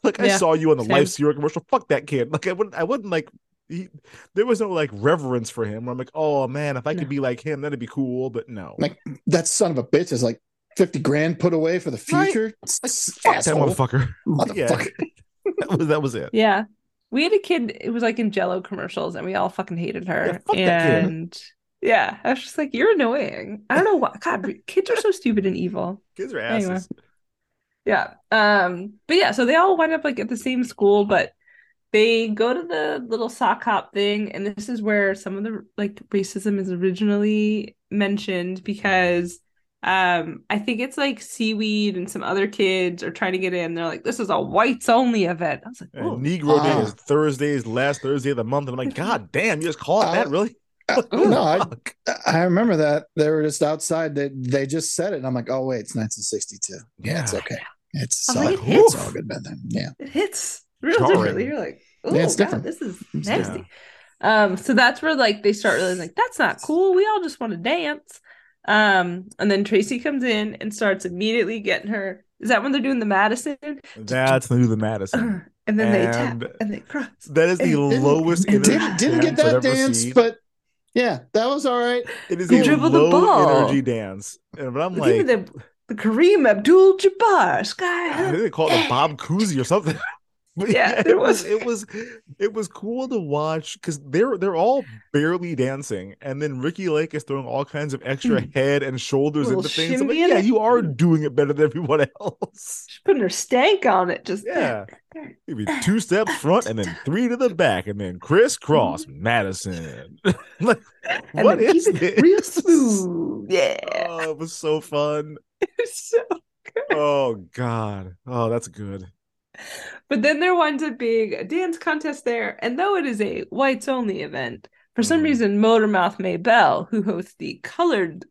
Like, yeah, I saw you on the same. Life Zero commercial. Fuck that kid. Like, I wouldn't, I wouldn't like, he, there was no like reverence for him where I'm like, oh man, if I no. could be like him, that'd be cool. But no. Like, that son of a bitch is like fifty grand put away for the future. Right? Like, fuck that motherfucker. Motherfucker. Yeah. that, was, that was it. Yeah. We had a kid, it was like in Jell-O commercials, and we all fucking hated her. Yeah, fuck and. That kid. Yeah, I was just like, you're annoying. I don't know why. God, kids are so stupid and evil. Kids are asses. Anyway. Yeah. Um, but yeah, so they all wind up like at the same school, but they go to the little sock hop thing, and this is where some of the like racism is originally mentioned because um I think it's like Seaweed and some other kids are trying to get in. They're like, this is a whites only event. I was like, oh, Negro uh, Day is Thursdays, last Thursday of the month. And I'm like, God damn, you just call it uh, that, really? Uh, no, I, I remember that they were just outside. They they just said it, and I'm like, oh wait, it's nineteen sixty-two. Yeah, yeah. It's okay. It's all, like, it it's all good. Then yeah, it hits real Jarring. differently. You're like, oh, yeah, it's wow, different. This is nasty. Yeah. Um, so that's where like they start really like that's not cool. We all just want to dance. Um, and then Tracy comes in and starts immediately getting her. Is that when they're doing the Madison? That's when they do the Madison. And then and they tap and they cross. That is the and, lowest. And didn't, didn't get that dance, seen. but. Yeah, that was all right. It is you a low the ball. energy dance, but I'm like the, the Kareem Abdul-Jabbar sky. I think they call it the Bob Cousy or something. But yeah, yeah it was it was it was cool to watch because they're they're all barely dancing, and then Ricky Lake is throwing all kinds of extra head and shoulders into things. I'm like, yeah, you are doing it better than everyone else. She's putting her stank on it, just yeah. Maybe two steps front and then three to the back, and then crisscross mm-hmm. Madison. Like, and what is keep it? Real smooth, yeah. Oh, it was so fun. It's so good. Oh God, oh that's good. But then there winds up being a dance contest there, and though it is a whites-only event, for some mm-hmm. reason, Motormouth Maybelle, who hosts the Colored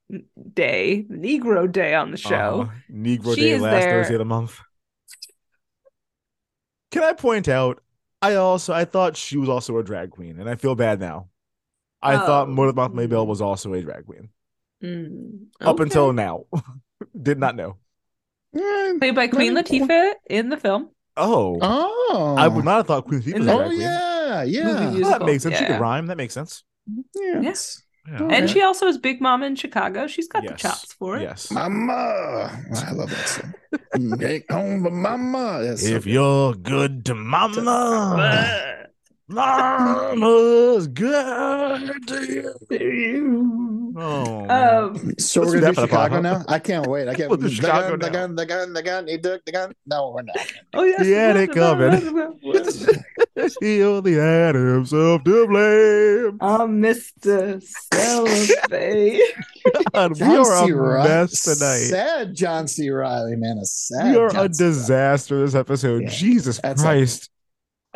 Day, Negro Day on the show, uh, Negro Day last there. Thursday of the month. Can I point out? I also I thought she was also a drag queen, and I feel bad now. I oh. thought Motormouth Maybelle was also a drag queen mm. okay. up until now. Did not know. Played by Queen Latifah in the film. Oh, oh! I would not have thought Queen Latifah. Was oh, yeah, yeah. Well, that makes sense. Yeah. She could rhyme. That makes sense. Yeah. Yes. Yeah. And yeah. she also is Big Mama in Chicago. She's got yes. the chops for it. Yes, Mama. I love that song. Take home the Mama. That's if so you're good to Mama, Mama's good to you. Oh, um, so we're gonna do Chicago now. I can't wait. I can't wait. The gun, the gun, the gun, the gun, the gun. No, we're not. Oh yeah, yeah, they're coming. He only had himself to blame. I'm Mister Cellophane. God, we are a mess tonight. Sad John C. Reilly, man. A sad. We are a disaster this episode. Jesus Christ.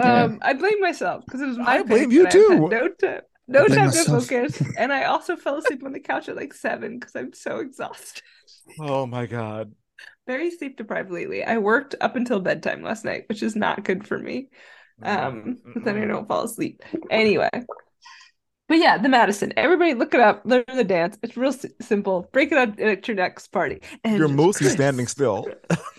Um, yeah. I blame myself because it was my I blame you too. No time, no time to focus, and I also fell asleep on the couch at like seven because I'm so exhausted. Oh my God! Very sleep deprived lately. I worked up until bedtime last night, which is not good for me. Um, mm-hmm. But then I don't fall asleep anyway. But yeah, the Madison. Everybody look it up. Learn the dance. It's real si- simple. Break it up at your next party. And you're mostly Chris. Standing still.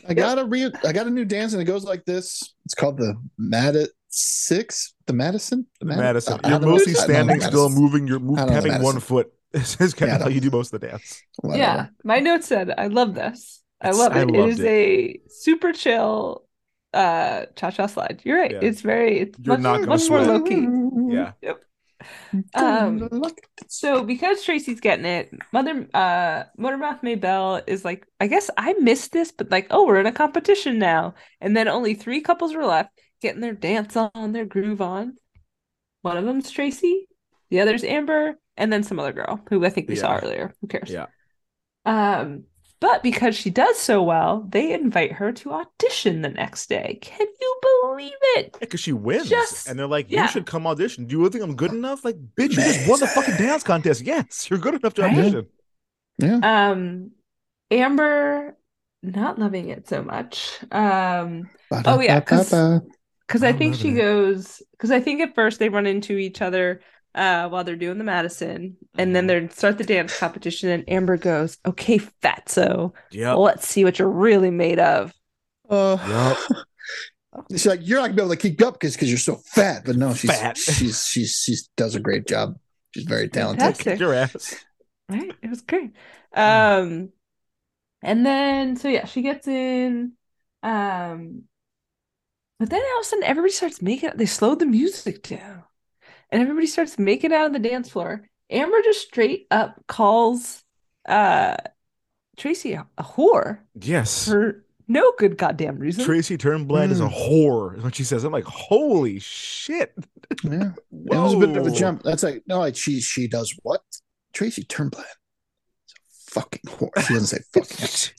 I got a re- I got a new dance, and it goes like this. It's called the Mad Six. The Madison. The Mad- Madison. You're mostly know. standing still, moving. You're moving, having Madison. one foot. This is kind yeah, of how you do most of the dance. Whatever. Yeah, my notes said I love this. I love it. I it is it. a super chill uh, cha-cha slide. You're right. Yeah. It's very. It's you're much, not much sweat. More low key. Yeah. Yep. Um, so because Tracy's getting it, Mother uh Motormouth Maybelle is like, I guess I missed this, but like, oh, we're in a competition now. And then only three couples were left getting their dance on, their groove on. One of them's Tracy, the other's Amber, and then some other girl who I think we yeah. saw earlier. Who cares? Yeah. Um, but because she does so well, they invite her to audition the next day. Can you believe it? Because yeah, she wins. Just, and they're like, yeah. you should come audition. Do you think I'm good enough? Like, bitch, you just won the fucking dance contest. Yes, you're good enough to right? audition. Yeah. Um, Amber, not loving it so much. Um, oh, yeah. Because I think she it. goes, because I think at first they run into each other uh while they're doing the Madison, and then they start the dance competition, and Amber goes, okay, fatso, yeah, let's see what you're really made of. Uh yep. She's like, you're not gonna be able to keep up because because you're so fat. But no, she's fat. she's she's she does a great job. She's very talented. Fantastic. Your ass. Right, it was great. Um and then so yeah, she gets in. Um but then all of a sudden everybody starts making they slowed the music down. And everybody starts making out on the dance floor. Amber just straight up calls uh, Tracy a, a whore. Yes. For no good goddamn reason. Tracy Turnblad mm. is a whore, is what she says. I'm like, holy shit. Yeah. Whoa. That was a bit of a jump. That's like, no, like she she does what? Tracy Turnblad is a fucking whore. She doesn't say fucking.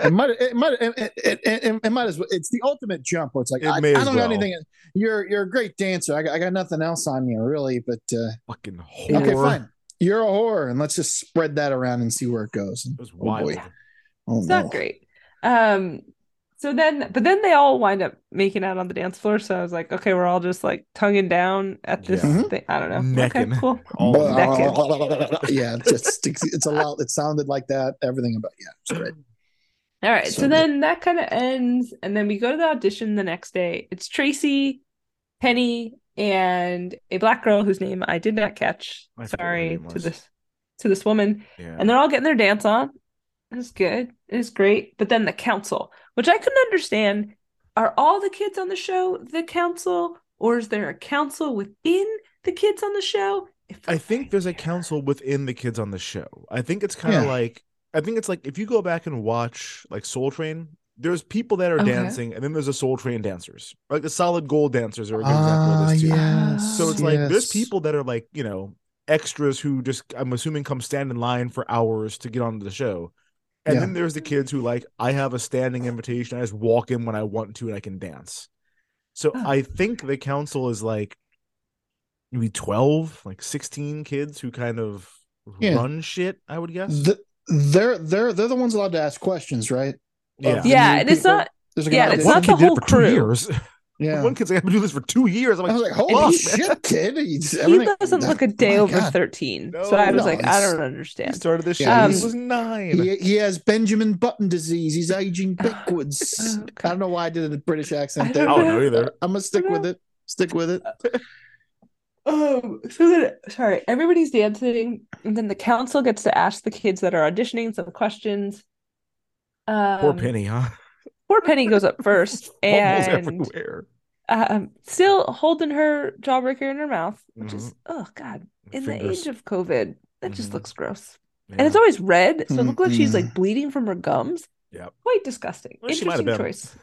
It might, it might, it, it, it, it might as well. It's the ultimate jump where it's like, it I, I don't well. got anything. You're, you're a great dancer. I got, I got nothing else on you, really. But uh, fucking whore. Okay, fine. You're a whore, and let's just spread that around and see where it goes. It was wild. Oh, yeah. oh, it's no. not great. Um, so then, but then they all wind up making out on the dance floor. So I was like, okay, we're all just like tonguing down at this yeah. thing. I don't know. Necking. Okay, cool. Yeah, it's, just, it's a lot. It sounded like that. Everything about yeah, it's great. All right, so, so then that kind of ends, and then we go to the audition the next day. It's Tracy, Penny, and a black girl whose name I did not catch. I Sorry to this to this woman. Yeah. And they're all getting their dance on. It's good. It's great. But then the council, which I couldn't understand. are all the kids on the show the council, or is there a council within the kids on the show? I think there's a council within the kids on the show. I think it's kind of yeah. like, I think it's like, if you go back and watch like Soul Train, there's people that are okay. dancing, and then there's a Soul Train dancers. Like the Solid Gold dancers are a good uh, example of this too. Yes, so it's yes. like, there's people that are like, you know, extras who just, I'm assuming, come stand in line for hours to get onto the show. And yeah. then there's the kids who like, I have a standing invitation. I just walk in when I want to and I can dance. So oh. I think the council is like, maybe twelve, like sixteen kids who kind of yeah. run shit, I would guess. The, they're they're they're the ones allowed to ask questions, right? Yeah, yeah, and people, it's not. Yeah, it's not the whole crew. Yeah, one kid's like, I've been doing this for two years. I'm like, I was like, hold on, shit, kid. He's, he like, doesn't look a day oh over God. thirteen. No, so I was no, like, I don't understand. He started this shit. Um, he was nine. He, he has Benjamin Button disease. He's aging backwards. Okay. I don't know why I did a British accent. I don't, there. I don't know either. I'm gonna stick with it. Stick with it. Um, so then, sorry, everybody's dancing, and then the council gets to ask the kids that are auditioning some questions. Um, poor Penny, huh? Poor Penny goes up first, and everywhere. Um, still holding her jawbreaker in her mouth, which mm-hmm. is oh god, in Fingers. the age of COVID, that mm-hmm. just looks gross. Yeah. And it's always red, so it looked like mm-hmm. she's like bleeding from her gums. Yeah, quite disgusting. Well, interesting choice.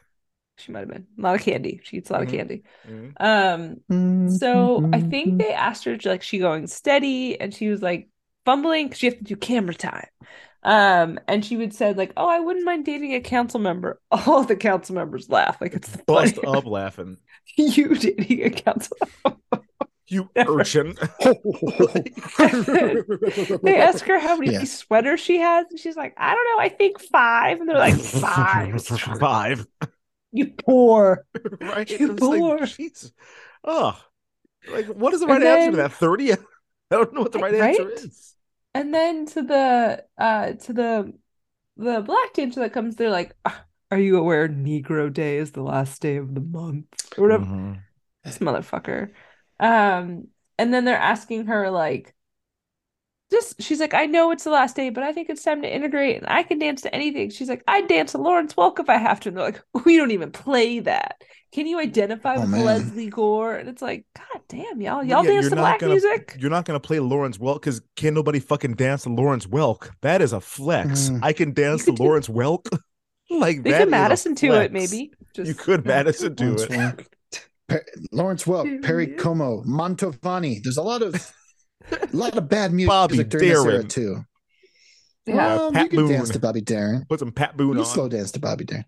She might have been a lot of candy. She eats a lot mm-hmm. of candy. Mm-hmm. Um, so mm-hmm. I think they asked her to, like, she going steady, and she was like fumbling because she has to do camera time. Um, and she would said like, "Oh, I wouldn't mind dating a council member." All the council members laugh like it's the bust funnier. Up laughing. You dating a council member? You urchin. They ask her how many yeah. sweaters she has, and she's like, "I don't know. I think five." And they're like, five, five. You poor, right? You it's poor. Like, geez. Oh, like what is the right then, answer to that? Thirty? I don't know what the right, right answer is. And then to the uh, to the the black dancer that comes, they're like, "Are you aware Negro Day is the last day of the month?" Or whatever. Mm-hmm. This motherfucker. Um, and then they're asking her like, just she's like, "I know it's the last day, but I think it's time to integrate, and I can dance to anything." She's like, "I'd dance to Lawrence Welk if I have to." And they're like, "We don't even play that. Can you identify oh, with man. Leslie Gore?" And it's like, God damn, y'all, y'all yeah, dance to black gonna, music. You're not gonna play Lawrence Welk because can nobody fucking dance to Lawrence Welk? That is a flex. Mm. I can dance to Lawrence that. Welk. Like they that could Madison to it, maybe. Just, you could Madison to it. per- Lawrence Welk, Perry Como, Mantovani. There's a lot of. A lot of bad music Bobby during Darin. This era too. Yeah, um, Pat you can Boone. Dance to Bobby Darin. Put some Pat Boone you on. Slow dance to Bobby Darin.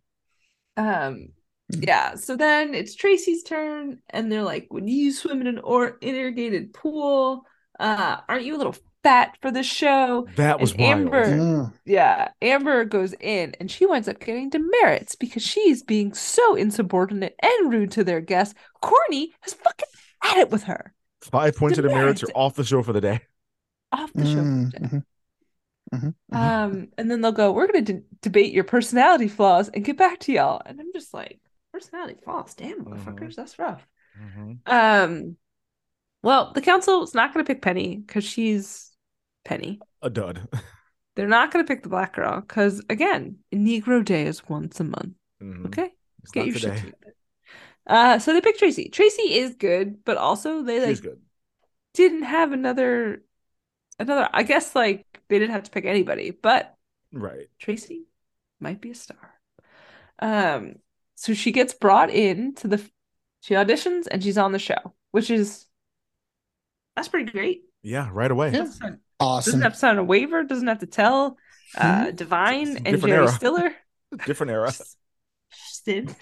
Um, yeah. So then it's Tracy's turn, and they're like, "Would you swim in an or- irrigated pool? Uh, aren't you a little fat for the show?" That was and Amber. Wild. Yeah. yeah, Amber goes in, and she winds up getting demerits because she's being so insubordinate and rude to their guests. Courtney has fucking had it with her. Five points of demerits are off the show for the day. Off the show mm, for the day. Mm-hmm, mm-hmm, um, and then they'll go, "We're going to de- debate your personality flaws and get back to y'all." And I'm just like, personality flaws? Damn, motherfuckers, mm-hmm. that's rough. Mm-hmm. Um, well, the council is not going to pick Penny because she's Penny. A dud. They're not going to pick the black girl because, again, Negro Day is once a month. Mm-hmm. Okay? It's get your today. Shit together. Uh, so they picked Tracy. Tracy is good, but also they like good. didn't have another, another. I guess like they didn't have to pick anybody, but right. Tracy might be a star. Um, so she gets brought in to the, she auditions and she's on the show, which is that's pretty great. Yeah, right away. Yeah. Awesome. Doesn't have to sign a waiver. Doesn't have to tell uh, Divine and Jerry era. Stiller. Different era. She did.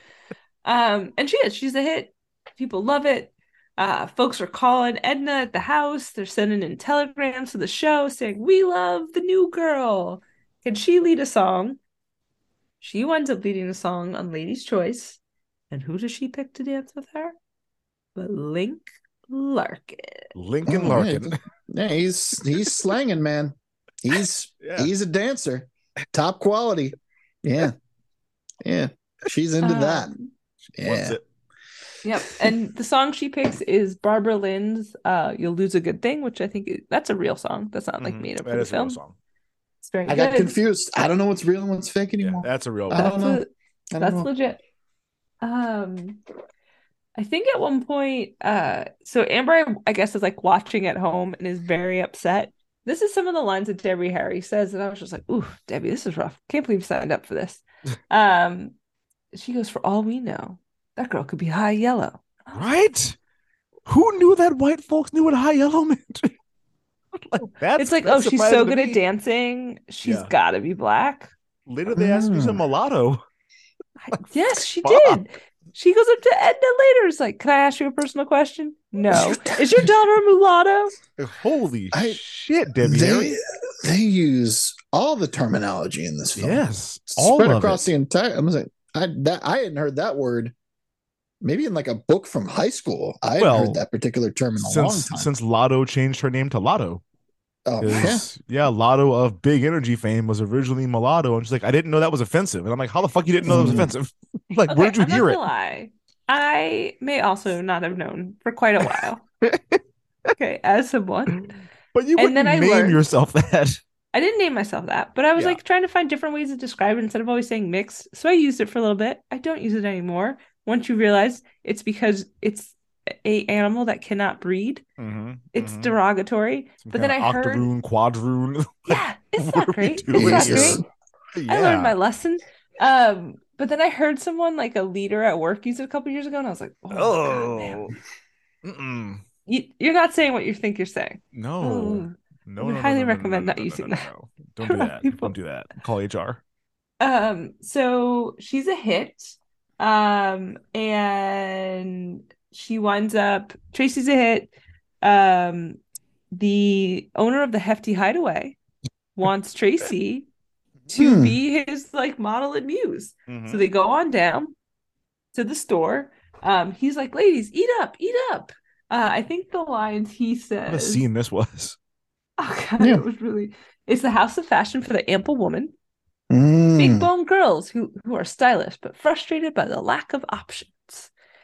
Um, and she is. She's a hit. People love it. Uh, folks are calling Edna at the house. They're sending in telegrams to the show saying, "We love the new girl. Can she lead a song?" She winds up leading a song on Lady's Choice. And who does she pick to dance with her? But Link Larkin. Lincoln Larkin. Oh, yeah, he's he's slanging, man. He's yeah. he's a dancer. Top quality. Yeah. Yeah. She's into um, that. Yeah. It. Yep. And the song she picks is Barbara Lynn's uh, "You'll Lose a Good Thing," which I think is, that's a real song. That's not like made up mm, for the film. Song. It's very I good. got confused. I don't know what's real and what's fake anymore. Yeah, that's a real. That's one. A, I don't know. I don't that's know. legit. Um, I think at one point, uh, so Amber, I guess, is like watching at home and is very upset. This is some of the lines that Debbie Harry says, and I was just like, ooh, Debbie, this is rough. Can't believe you signed up for this. Um, she goes, for all we know, that girl could be high yellow. Right? Who knew that white folks knew what high yellow meant? Like, that's, it's like, that's oh, she's so good me. at dancing. She's yeah. got to be black. Later, they mm. asked if she's a mulatto. Like, yes, she fuck. did. She goes up to Edna later. It's like, can I ask you a personal question? No. Is your daughter a mulatto? Holy I, shit, Debbie. They, they use all the terminology in this film. Yes. It's all spread of across it. the entire. I was like, I, that, I hadn't heard that word. Maybe in like a book from high school. I well, heard that particular term in a since, long time. Since Lotto changed her name to Lotto. Oh, yeah. yeah, Lotto of Big Energy fame was originally Mulatto. And she's like, I didn't know that was offensive. And I'm like, how the fuck you didn't know that was offensive? Like, okay, where did you I'm hear it? Lie. I may also not have known for quite a while. Okay, as someone. But you wouldn't name learned, yourself that. I didn't name myself that. But I was yeah. like trying to find different ways to describe it instead of always saying mixed. So I used it for a little bit. I don't use it anymore. Once you realize it's because it's a animal that cannot breed, mm-hmm, it's mm-hmm. derogatory. Some but then I heard octoroon, quadroon. Yeah, it's not great. It's not great. Yeah. I learned my lesson. Um, but then I heard someone like a leader at work use it a couple years ago, and I was like, oh, oh. God, man. You, you're not saying what you think you're saying. No, oh. no. I would no, highly no, no, recommend no, no, not no, using no, no, no. that. Don't do that. People. Don't do that. Call H R. Um. So she's a hit. Um, and she winds up, Tracy's a hit. Um, the owner of the Hefty Hideaway wants Tracy to hmm. be his like model and muse. Mm-hmm. So they go on down to the store. Um, he's like, ladies, eat up, eat up. Uh, I think the lines he says, what a scene this was. Oh God, yeah. It was really, it's the house of fashion for the ample woman. Mm. Big bone girls who, who are stylish but frustrated by the lack of options.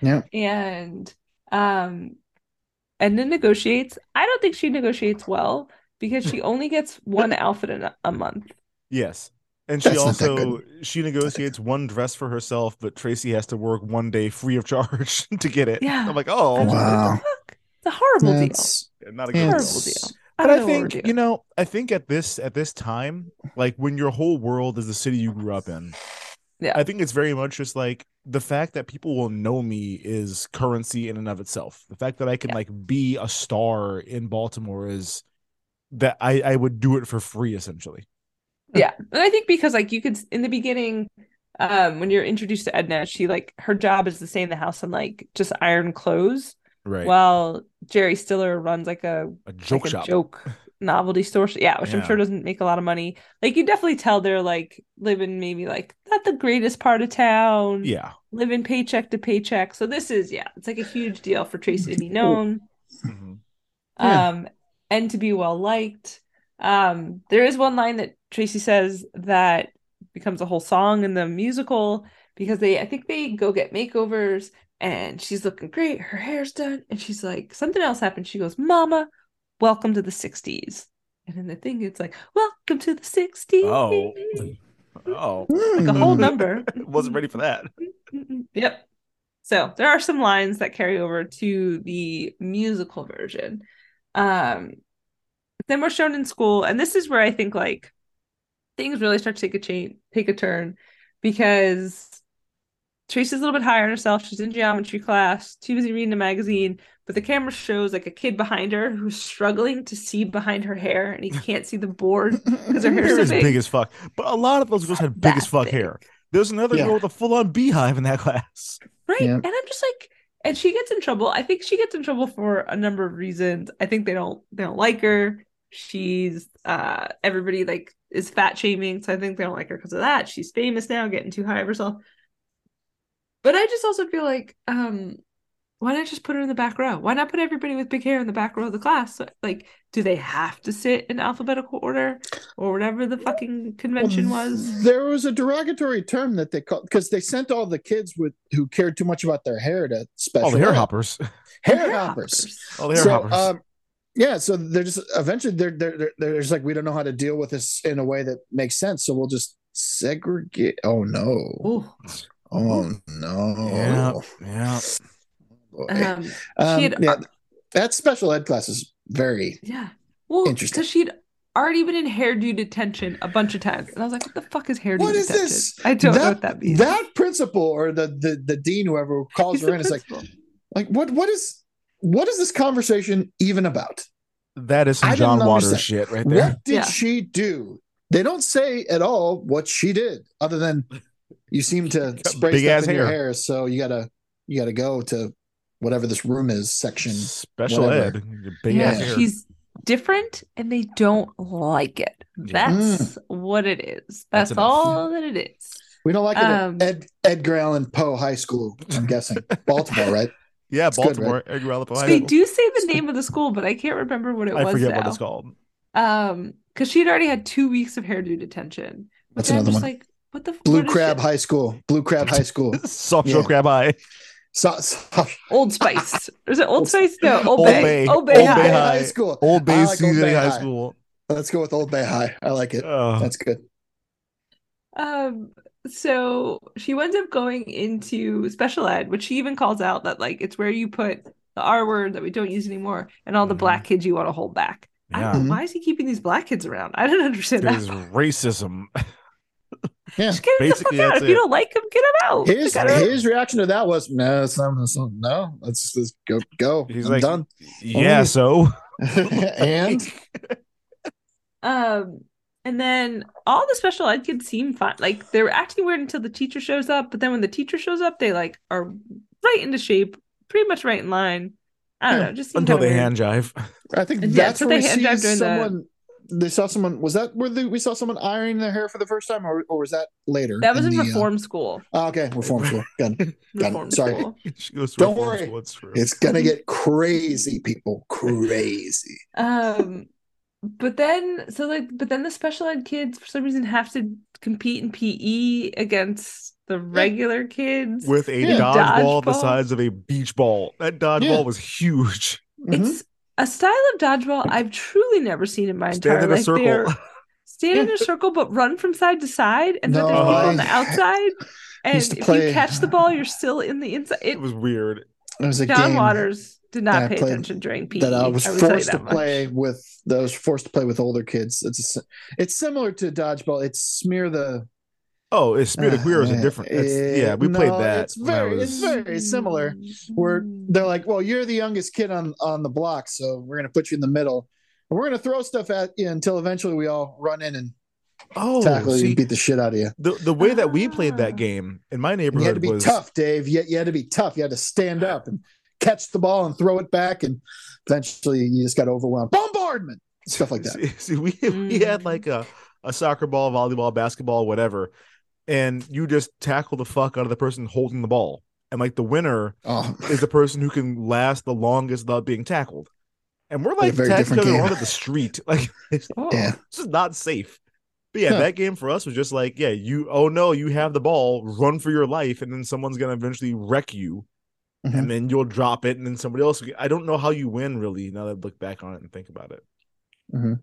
Yeah, and um, and then negotiates. I don't think she negotiates well because she only gets one outfit in a, a month. Yes, and she That's also she negotiates one dress for herself, but Tracy has to work one day free of charge to get it. Yeah, I'm like, oh I'm wow, like, fuck? It's a horrible it's, deal. Not a good horrible deal. But I, I think, you know, I think at this at this time, like when your whole world is the city you grew up in, yeah, I think it's very much just like the fact that people will know me is currency in and of itself. The fact that I can yeah. like be a star in Baltimore is that I, I would do it for free, essentially. Yeah. And I think because like you could in the beginning, um, when you're introduced to Edna, she like her job is to stay in the house and like just iron clothes. Right. While Jerry Stiller runs like a, a joke like shop, a joke novelty store. Yeah, which yeah. I'm sure doesn't make a lot of money. Like you definitely tell they're like living maybe like not the greatest part of town. Yeah, living paycheck to paycheck. So this is yeah, it's like a huge deal for Tracy to be known, mm-hmm. yeah. um, and to be well liked. Um, there is one line that Tracy says that becomes a whole song in the musical because they I think they go get makeovers. And she's looking great. Her hair's done. And she's like, something else happened. She goes, Mama, welcome to the sixties. And then the thing, it's like, welcome to the sixties. Oh, oh, like a whole number. Wasn't ready for that. Yep. So there are some lines that carry over to the musical version. Um, then we're shown in school. And this is where I think like things really start to take a change, take a turn because Tracy's a little bit higher on herself. She's in geometry class, too busy reading a magazine, but the camera shows like a kid behind her who's struggling to see behind her hair, and he can't see the board because her hair is so big. big as fuck. But a lot of those girls had big as fuck big. hair. There's another yeah. girl with a full-on beehive in that class, right? Yeah. And I'm just like, and she gets in trouble. I think she gets in trouble for a number of reasons. I think they don't they don't like her. She's uh, everybody like is fat shaming, so I think they don't like her because of that. She's famous now, getting too high of herself. But I just also feel like, um, why not just put her in the back row? Why not put everybody with big hair in the back row of the class? Like, do they have to sit in alphabetical order or whatever the fucking convention well, was? There was a derogatory term that they called because they sent all the kids with who cared too much about their hair to special. All the hair hoppers. Hair, hair hoppers. All the hair so, hoppers. Um, yeah, so they're just eventually they're, they're, they're, they're just like, we don't know how to deal with this in a way that makes sense. So we'll just segregate. Oh, no. Ooh. Oh no! Yeah, yeah. Um, um, she'd, yeah. That special ed class is very yeah. Well, interesting because she'd already been in hairdo detention a bunch of times, and I was like, "What the fuck is hairdo detention? What is detention? This? I don't that, know what that means." That principal or the the, the dean, whoever calls He's her in, principal. is like, "Like what? What is what is this conversation even about?" That is some John Waters shit right there. What did yeah. she do? They don't say at all what she did, other than. You seem to spray Big stuff in hair. your hair, so you gotta you gotta go to whatever this room is section. Special whatever. ed. Big yeah, ass she's hair. different, and they don't like it. That's mm. what it is. That's, That's all that it is. We don't like it. Um, at Ed Edgar Allan Poe High School. I'm guessing Baltimore, right? Yeah, it's Baltimore. Good, right? Edgar Allan Poe High School. They do say the name of the school, but I can't remember what it I was. I forget now. what it's called. Um, because she'd already had two weeks of hairdo detention. That's another just one. Like, What the Blue Crab High School. Blue Crab High School. Soft Shell yeah. Crab High. So, so. Old Spice. Is it Old Spice? No, Old Bay. Old Bay, Old Bay, Old Bay High. High School. Old Bay, like Old Bay High. High School. Let's go with Old Bay High. I like it. Oh. That's good. Um. So she winds up going into special ed, which she even calls out that like it's where you put the R word that we don't use anymore and all mm-hmm. the black kids you want to hold back. Yeah. I don't know, mm-hmm. Why is he keeping these black kids around? I don't understand There's that. There's racism. Yeah, just get him the fuck out. If it. you don't like him, get him out. His, his reaction to that was, no, it's not, it's not, no, let's just let's go. go. He's I'm like, done. Yeah, Only. so. and? um, And then all the special ed kids seem fine. Like, they're acting weird until the teacher shows up. But then when the teacher shows up, they, like, are right into shape, pretty much right in line. I don't yeah. know. Just Until they weird. hand jive. I think and that's yeah, where we see someone... The... They saw someone. Was that where they, we saw someone ironing their hair for the first time, or, or was that later? That was in, in the, reform uh... school. Oh, okay, reform school. Got it. Got it. Sorry. She goes Don't worry. School. It's gonna get crazy, people. Crazy. Um, but then, so like, but then the special ed kids for some reason have to compete in P E against the regular kids with a yeah. dodgeball dodge the size of a beach ball. That dodgeball yeah. was huge. Mm-hmm. It's. A style of dodgeball I've truly never seen in my entire stand in life. A circle. Stand in a circle, but run from side to side, and no, then there's people I, on the outside. And if play. you catch the ball, you're still in the inside. It, it was weird. It was a John game Waters did not pay attention during P E. That I was I forced to much. play with. I was forced to play with older kids. It's a, it's similar to dodgeball. It's smear the. Oh, it's smear the uh, queer is a different. It's, yeah, we no, played that. It's very, was... it's very similar. Where they're like, "Well, you're the youngest kid on, on the block, so we're gonna put you in the middle, and we're gonna throw stuff at you until eventually we all run in and oh, tackle see, you and beat the shit out of you." The the way that we played that game in my neighborhood, and you had to be was... tough, Dave. You, you had to be tough. You had to stand up and catch the ball and throw it back, and eventually you just got overwhelmed. Bombardment, stuff like that. See, see we we had like a a soccer ball, volleyball, basketball, whatever. And you just tackle the fuck out of the person holding the ball. And, like, the winner oh. is the person who can last the longest without being tackled. And we're, like, tackling each other on the street. Like, oh, yeah. This is not safe. But, yeah, huh. that game for us was just like, yeah, you, oh, no, you have the ball. Run for your life. And then someone's going to eventually wreck you. Mm-hmm. And then you'll drop it. And then somebody else. I don't know how you win, really, now that I look back on it and think about it. Mm-hmm.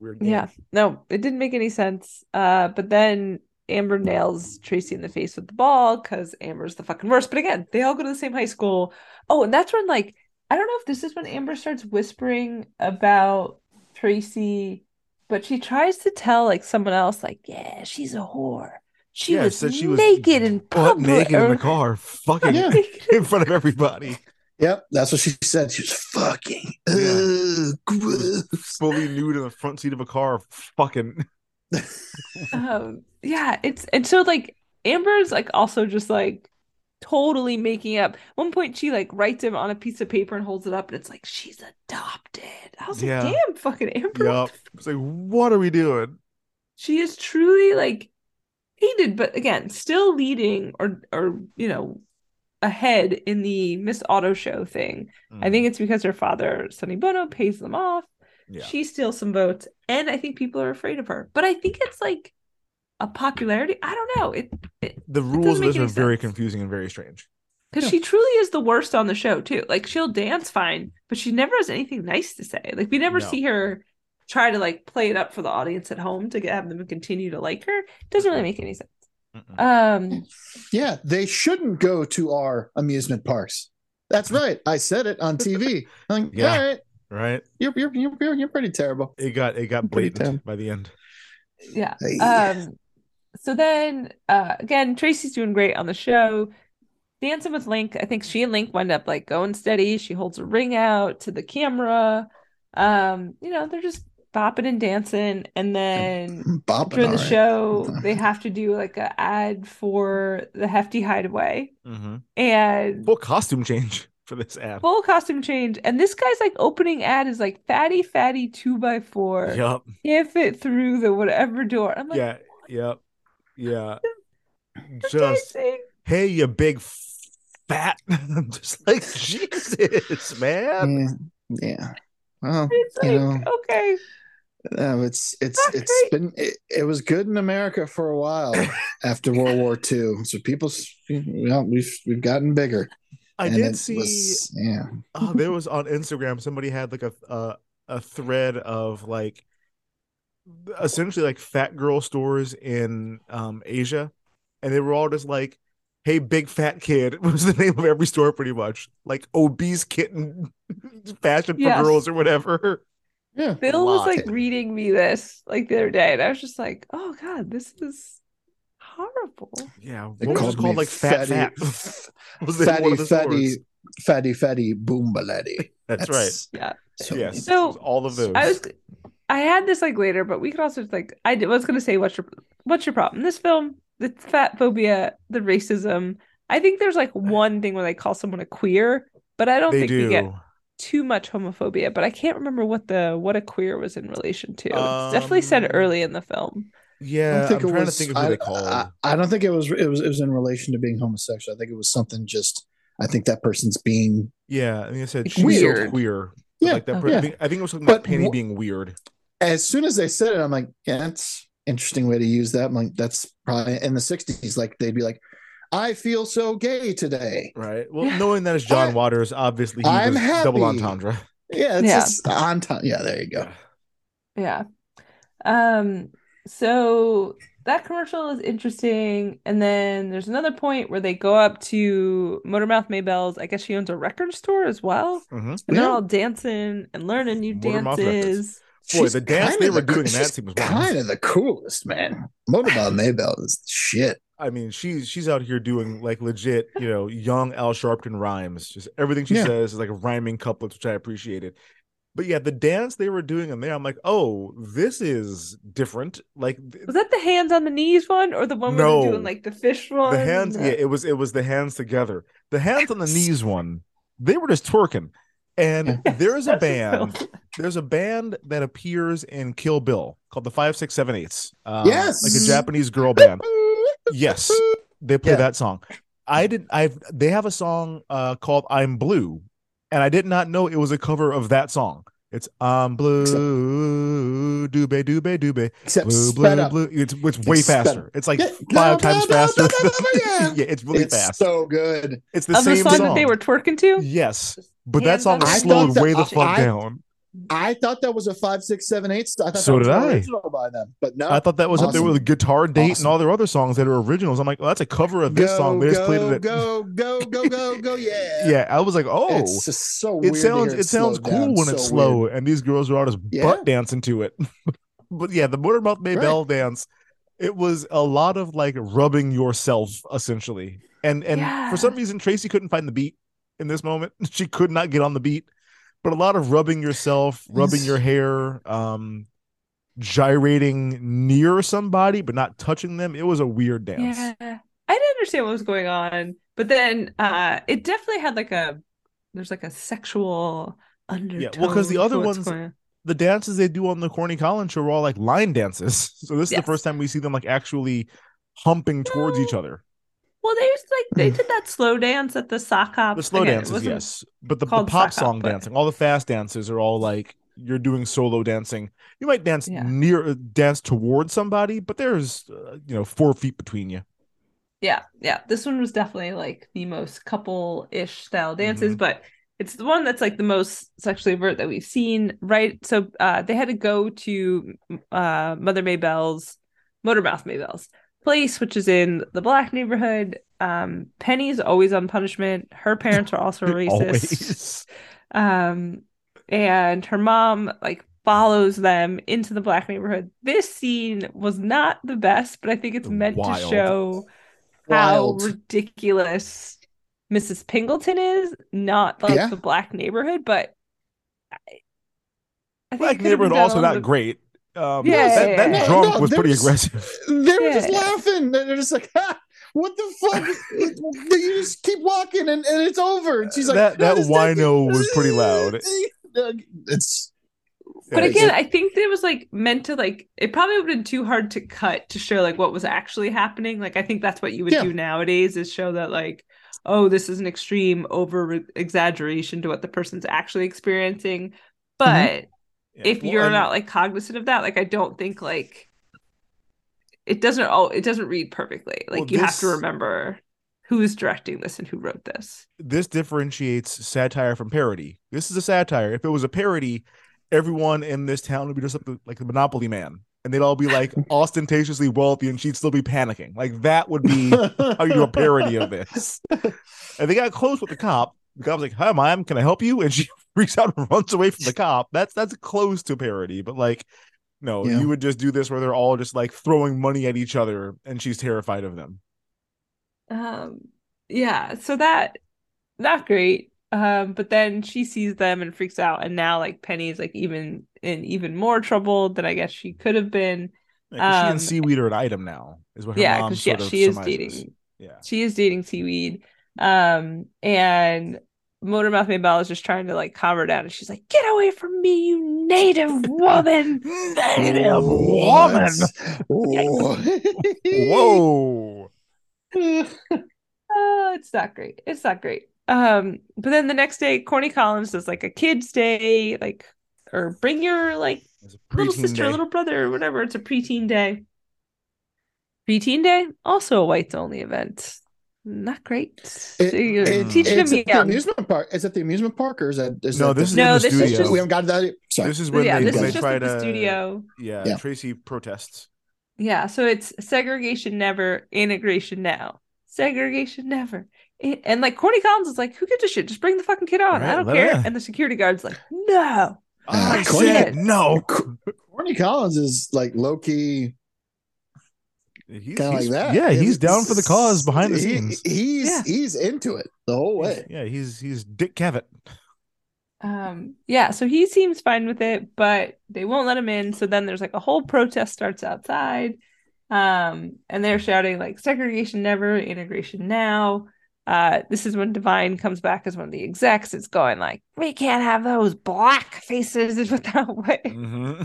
Weird game. Yeah. No, it didn't make any sense. Uh, but then... Amber nails Tracy in the face with the ball because Amber's the fucking worst. But again, they all go to the same high school. Oh, and that's when, like, I don't know if this is when Amber starts whispering about Tracy, but she tries to tell, like, someone else, like, yeah, she's a whore. She, yeah, was, so she naked was in public. Naked in the car, fucking yeah. in front of everybody. Yep, that's what she said. She was fucking yeah. gross. Fully nude in the front seat of a car, fucking... um yeah it's and so like Amber's like also just like totally making up. At one point she like writes him on a piece of paper and holds it up and it's like she's adopted. I was yeah. like, damn fucking Amber. Yep. It's like, what are we doing? She is truly like hated, but again still leading or or you know ahead in the Miss Auto Show thing. Mm. I think it's because her father Sonny Bono pays them off. Yeah. She steals some votes, and I think people are afraid of her. But I think it's like a popularity. I don't know. It, it the rules of this are very confusing and very strange because yeah. she truly is the worst on the show too. Like she'll dance fine, but she never has anything nice to say. Like we never no. see her try to like play it up for the audience at home to have them continue to like her. It doesn't really make any sense. Um, yeah, they shouldn't go to our amusement parks. That's right. I said it on T V. Like, yeah, all right, right. You're you're you're you're pretty terrible. It got it got blatant by the end. Yeah. Um. So then, uh, again, Tracy's doing great on the show. Dancing with Link. I think she and Link wind up like going steady. She holds a ring out to the camera. Um, you know, they're just bopping and dancing. And then bopping, during the right. show, they have to do like an ad for the Hefty Hideaway. Mm-hmm. And full costume change for this ad. Full costume change. And this guy's like opening ad is like fatty, fatty two by four. Yep. Can't fit through the whatever door. I'm like, yeah, yep. Yeah. Just, hey, you big fat. I'm just like, Jesus, man. Yeah. yeah. Well, it's like, you know, okay. Uh, it's it's All it's right. been it, it was good in America for a while after World War Two. So people, you know, we've we've gotten bigger. I and did see. Was, yeah. Oh, there was on Instagram. Somebody had like a a, a thread of like, essentially like fat girl stores in um Asia, and they were all just like, hey, big fat kid was the name of every store, pretty much, like obese kitten fashion yes. for girls or whatever. Yeah, Bill was like reading me this like the other day, and I was just like, oh god, this is horrible. Yeah, they what called was it called like fatty, fat fat was fatty fatty fatty fatty boom baladi. That's, that's right. Yeah. So, yes. So all of those. I was I had this like later, but we could also like I was going to say, what's your what's your problem? This film, the fat phobia, the racism. I think there's like one thing where they call someone a queer, but I don't they think do. we get too much homophobia. But I can't remember what the what a queer was in relation to. Um, it's definitely said early in the film. Yeah, I think I'm it trying was, to think of who I, they called. I, I, I don't think it was it was it was in relation to being homosexual. I think it was something just. I think that person's being yeah. I mean, I said she's weird. So queer. Yeah, like that. Oh, yeah. I, think, I think it was something about like Penny w- being weird. As soon as they said it, I'm like, yeah, that's an interesting way to use that. I'm like, that's probably in the sixties. Like, they'd be like, I feel so gay today. Right. Well, yeah. Knowing that it's John I, Waters, obviously, he I'm happy. Double entendre. Yeah. It's yeah. just entendre. Yeah. There you go. Yeah. Um. So that commercial is interesting. And then there's another point where they go up to Motormouth Maybell's. I guess she owns a record store as well. Mm-hmm. And yeah. they're all dancing and learning new Motormouth dances. Records. Boy, she's the dance they were the, doing that seems kind of the coolest, man. Motormouth Maybell is shit. I mean, she's she's out here doing like legit, you know, young Al Sharpton rhymes. Just everything she yeah. says is like rhyming couplets, which I appreciated. But yeah, the dance they were doing in there, I'm like, oh, this is different. Like, was that the hands on the knees one, or the one where no, they're doing like the fish one? The hands, yeah, it was it was the hands together. The hands on the knees one, they were just twerking. And there is a band. There's a band that appears in Kill Bill called the Five Six Seven Eights. Um, yes, like a Japanese girl band. Yes, they play yeah. that song. I did. I they have a song uh, called "I'm Blue," and I did not know it was a cover of that song. It's "I'm Blue," dube dube dube. Except blue, blue, blue. It's it's way it's faster. It's like yeah, five no, times no, faster. No, no, no, no, yeah. yeah, it's really it's fast. So good. It's the of same the song, song that they were twerking to. Yes. But that song was slowed that, way the I, fuck I, down. I thought that was a five, six, seven, eight. I thought so that was did original I. by them, but no. I thought that was awesome. Up there with a Guitar Date awesome. And all their other songs that are originals. I'm like, well, that's a cover of this go, song. They go, just played it. At... Go, go, go, go, go, yeah. yeah, I was like, oh, it's just so weird. It sounds, it sounds cool down. When so it's slow, weird. And these girls are all just yeah. butt dancing to it. But yeah, the Motormouth Maybell right. dance. It was a lot of like rubbing yourself, essentially, and and yeah. for some reason Tracy couldn't find the beat. In this moment, she could not get on the beat, but a lot of rubbing yourself, rubbing your hair, um, gyrating near somebody, but not touching them. It was a weird dance. Yeah. I didn't understand what was going on, but then uh, it definitely had like a, there's like a sexual undertone. Yeah, well, because the other ones, going... the dances they do on the Corny Collins show are all like line dances. So this yes. is the first time we see them like actually humping no. towards each other. Well, they used to, like they did that slow dance at the sock hop. The slow Again, dances, yes, but the, the pop song hop, dancing, but... all the fast dances are all like you're doing solo dancing. You might dance yeah. near, dance towards somebody, but there's uh, you know four feet between you. Yeah, yeah. This one was definitely like the most couple-ish style dances, mm-hmm. but it's the one that's like the most sexually overt that we've seen, right? So uh, they had to go to uh, Mother Maybell's, Motormouth Maybell's. Police, which is in the black neighborhood. Um, Penny's always on punishment. Her parents are also racist. um, and her mom, like, follows them into the black neighborhood. This scene was not the best, but I think it's meant Wild. to show Wild. how ridiculous Missus Pingleton is, not like yeah. the black neighborhood, but I, I think black neighborhood also not great. Um, yeah, that, yeah, that yeah. drunk no, no, was pretty just, aggressive. They were yeah. just laughing. They're just like, ha, what the fuck? You just keep walking and, and it's over. And she's like, that, that wino was pretty loud. It's. But yeah, again, I think it was like meant to like, it probably would have been too hard to cut to show like what was actually happening. Like, I think that's what you would yeah. do nowadays is show that like, oh, this is an extreme over exaggeration to what the person's actually experiencing. But mm-hmm. yeah. if well, you're I'm... not like cognizant of that, like, I don't think like it doesn't all, it doesn't read perfectly. Like well, you this... have to remember who is directing this and who wrote this. This differentiates satire from parody. This is a satire. If it was a parody, everyone in this town would be just like the Monopoly man, and they'd all be like ostentatiously wealthy, and she'd still be panicking. Like, that would be how you do a parody of this. And they got close with the cop. The cop's like, "Hi, mom, can I help you?" And she freaks out and runs away from the cop. That's that's close to parody, but like, no, yeah. you would just do this where they're all just like throwing money at each other, and she's terrified of them. Um, yeah. So that not great. Um, but then she sees them and freaks out, and now like Penny's like even in even more trouble than I guess she could have been. Yeah, um, she and Seaweed are an item now, is what her yeah, mom sort yeah, of she is dating. Yeah, she is dating Seaweed. Um, and Motormouth Maybelle is just trying to like calm her down, and she's like, "Get away from me, you native woman, native woman!" Whoa! Oh, it's not great. It's not great. Um, but then the next day, Corny Collins does like a kids' day, like, or bring your like little sister, day. little brother, or whatever. It's a preteen day. Preteen day, also a whites-only event. Not great. It, so you're it, teaching it's them at young. The amusement park. Is it the amusement park, or is that? Is no, that this, the, is no this is no. This is we haven't got that. Sorry. This is when yeah, they, this they, is they try to studio. Yeah, yeah, Tracy protests. Yeah, so it's segregation never, integration now. Segregation never. It, and like Courtney Collins is like, who gives a shit? Just bring the fucking kid on. Right, I don't care. Her. And the security guard's like, no. Oh, I said no. Courtney Collins is like low key. He's, he's, like that. Yeah, it's, he's down for the cause behind the scenes. He, he's yeah. he's into it the whole way. Yeah, he's he's Dick Cavett. Um, yeah, so he seems fine with it, but they won't let him in. So then there's like a whole protest starts outside. Um, and they're shouting like segregation never, integration now. Uh, this is when Divine comes back as one of the execs. It's going like, we can't have those black faces. Is what that way. Mm-hmm.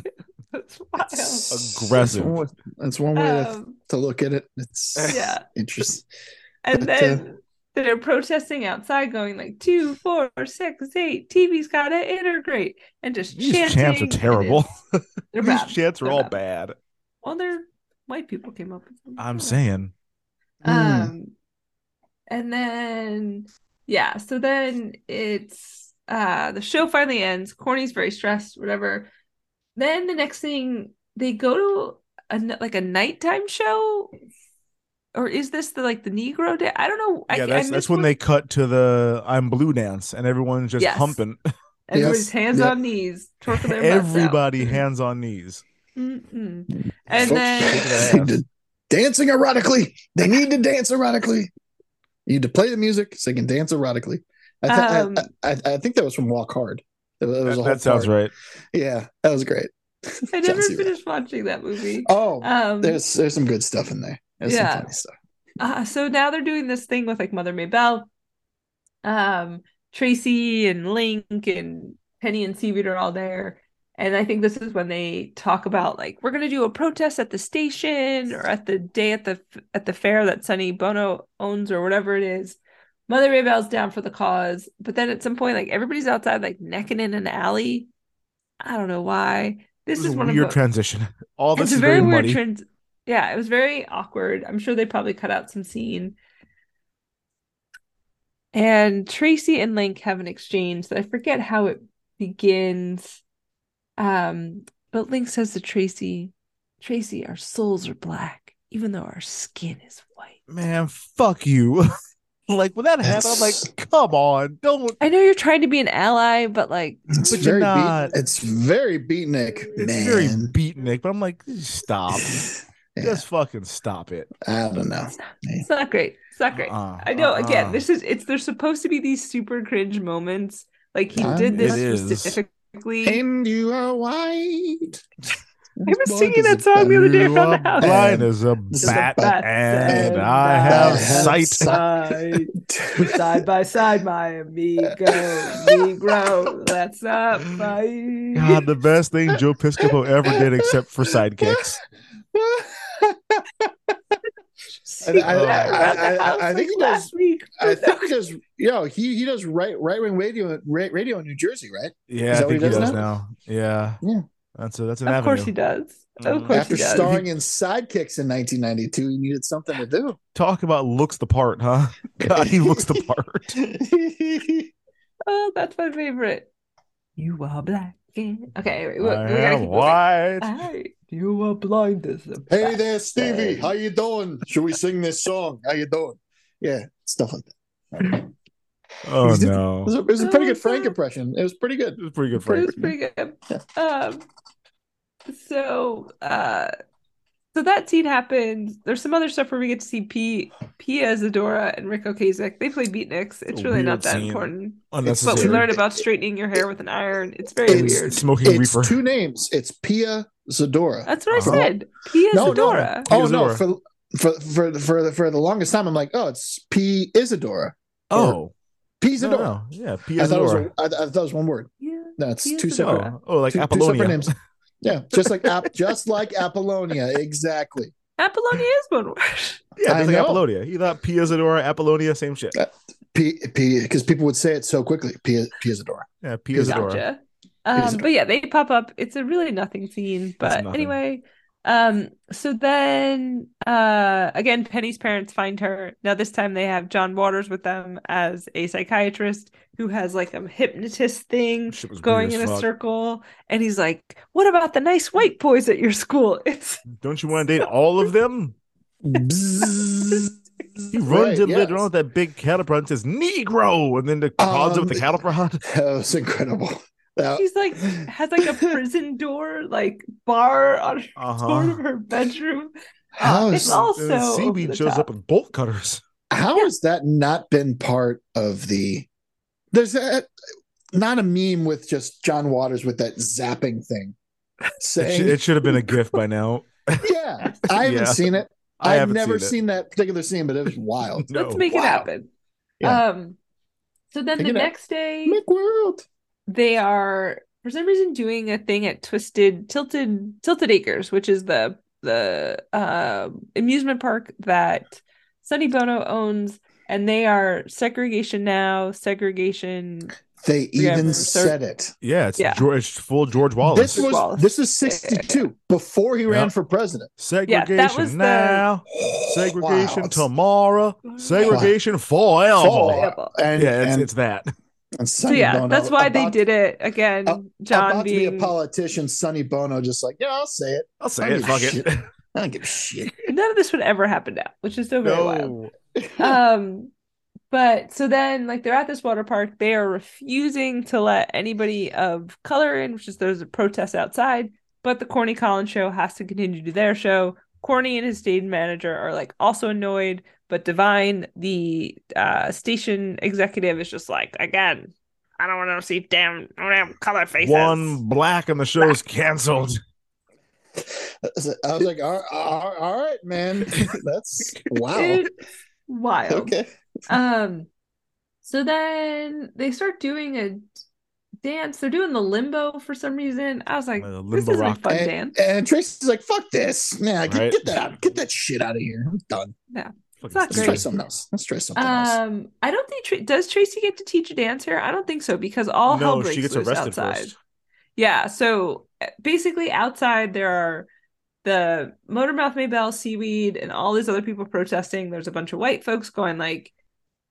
It's wild. It's aggressive. That's one, that's one way um, to look at it. It's yeah, interesting. And but, then uh, they're protesting outside, going like two, four, six, eight. T V's gotta integrate, and just these chanting. Chants are terrible. They're bad. These chants are they're all bad. bad. Well, they're white people came up with them. I'm saying. Um. Mm. And then, yeah, so then it's, uh, the show finally ends. Corny's very stressed, whatever. Then the next thing, they go to, a, like, a nighttime show? Or is this, the like, the Negro Day? I don't know. Yeah, I, that's, I that's when they cut to the I'm Blue dance, and everyone's just yes. humping. Everybody's yes. hands yep. on knees. Twerking their Everybody hands on knees. Mm-hmm. And so, then... dancing erotically. They need to dance erotically. You need to play the music so you can dance erotically. I, th- um, I, I, I think that was from Walk Hard. It, it was that that sounds right. Yeah, that was great. I never finished watching that movie. Oh, um, there's there's some good stuff in there. There's yeah. some funny stuff. Uh, so now they're doing this thing with like Mother Maybelle, um, Tracy and Link and Penny and Seaweed are all there. And I think this is when they talk about like we're going to do a protest at the station or at the day at the at the fair that Sonny Bono owns or whatever it is. Mother Maybelle's down for the cause, but then at some point like everybody's outside like necking in an alley. I don't know why. This, this is, is one weird of the transition. All this it's is a very, very weird trans. Yeah, it was very awkward. I'm sure they probably cut out some scene. And Tracy and Link have an exchange that I forget how it begins. Um, but Link says to Tracy, Tracy, our souls are black. even though our skin is white. Man, fuck you. Like, when that happened, I'm like, come on, don't. I know you're trying to be an ally, but like, it's, but very, you're not. Be- it's very beatnik. It's man. very beatnik, but I'm like, stop. Yeah. Just fucking stop it. I don't know. It's not, it's not great. It's not great. Uh, I know. Uh, again, this is it's. There's supposed to be these super cringe moments. Like, he did this specifically. And you are white. I was singing that song the other day around the house. Blind is a bat, and I have sight. sight. Side by side, my amigo, negro. That's not my. God, the best thing Joe Piscopo ever did, except for sidekicks. I, I, I, I think he does. I think he does. You know, he he does right right wing radio radio in New Jersey, right? Yeah, I think he does, he does now. now. Yeah, yeah. That's a, that's an of avenue. course he does. Of course After he does. starring in Sidekicks in nineteen ninety-two, he needed something to do. Talk about looks the part, huh? God, he looks the part. Oh, that's my favorite. You are black. Okay, anyway, look, we gotta keep white. Hi, you are blind as a Hey there, Stevie. How you doing? Should we sing this song? How you doing? Yeah, stuff like that. Right. Oh, it no. A, it, was a, it was a pretty oh, good Frank God. impression. It was pretty good. It was pretty good Frank. It was pretty good. Yeah. Um, so, uh, so that scene happens. There's some other stuff where we get to see P, Pia Zadora and Ric Ocasek. They play beatniks. It's, it's really not that scene. important. It's what we learned about straightening your hair with an iron. It's very it's, weird. Smoking it's reefer. two names. It's Pia Zadora. That's what uh-huh. I said. Pia no, Zadora. No. Oh, Zadora. no. For, for, for, for, the, for the longest time, I'm like, oh, it's P. Isadora. Oh. Or, Pia Zadora. No, no. Yeah, Pia Zadora. I, I thought it was one word. Yeah. No, it's Pia two Zadora. separate. Oh, like two, Apollonia. Two separate names. Yeah, just like just like Apollonia, exactly. Apollonia is one word. Yeah, just I like know. Apollonia. You thought Pia Zadora, Apollonia, same shit. Uh, P P because people would say it so quickly. Pia Pia Zadora. Yeah, Pia Zadora. Gotcha. Um, Pia Zadora. But yeah, they pop up. It's a really nothing scene. But nothing. anyway, um, so then uh, again, Penny's parents find her. Now this time they have John Waters with them as a psychiatrist who has like a hypnotist thing going in a circle, and he's like, "What about the nice white boys at your school? It's don't you want to date all of them?" He runs in later on with that big cattle prod and says "Negro," and then the prods um, with the cattle prod. That was incredible. That... She's like has like a prison door like bar on uh-huh. door of her bedroom. How uh, is also C B shows top. up with bolt cutters? How yeah. has that not been part of the? There's a, not a meme with just John Waters with that zapping thing. Saying, it, should, it should have been a GIF by now. Yeah, I haven't yeah. seen it. I I've never seen, seen that particular scene, but it was wild. No. Let's make wow. it happen. Yeah. Um. So then Think the next out. day, McWorld. They are, for some reason, doing a thing at Twisted Tilted Tilted Acres, which is the the uh, amusement park that Sonny Bono owns, and they are segregation now. Segregation. They even yeah, said it. Yeah, it's yeah. George, full George Wallace. This was Wallace. This is sixty-two yeah, yeah, yeah. before he yeah. ran for president. Segregation yeah, that was now. The... Segregation wow. tomorrow. Segregation wow. forever. forever. And, yeah, it's, and... it's that. And Sonny so yeah, Bono, that's why about, they did it again. Uh, John about being to be a politician, Sonny Bono, just like yeah, I'll say it. I'll say I'll it. Fuck it. I don't give a shit. None of this would ever happen now, which is so very no. wild. Um, but so then, like, they're at this water park. They are refusing to let anybody of color in, which is there's a protest outside. But the Corny Collins show has to continue to do their show. Corny and his stage manager are like also annoyed. But Divine, the uh, station executive, is just like, again, I don't want to see damn, damn color faces. One black and the show's canceled. I was like, all, all, all right, man. That's wow. It's wild. Okay. Um, so then they start doing a dance. They're doing the limbo for some reason. I was like, uh, this is a fun and, dance. And Tracy's like, fuck this. Nah, get, right. get that out. Get that shit out of here. I'm done. Yeah. It's not Let's great. try something else. Let's try something um, else. I don't think Tra- does Tracy get to teach a dance here? I don't think so because all no, hell breaks she gets loose arrested outside. First. Yeah, so basically outside there are the Motormouth Maybelle, Seaweed, and all these other people protesting. There's a bunch of white folks going like,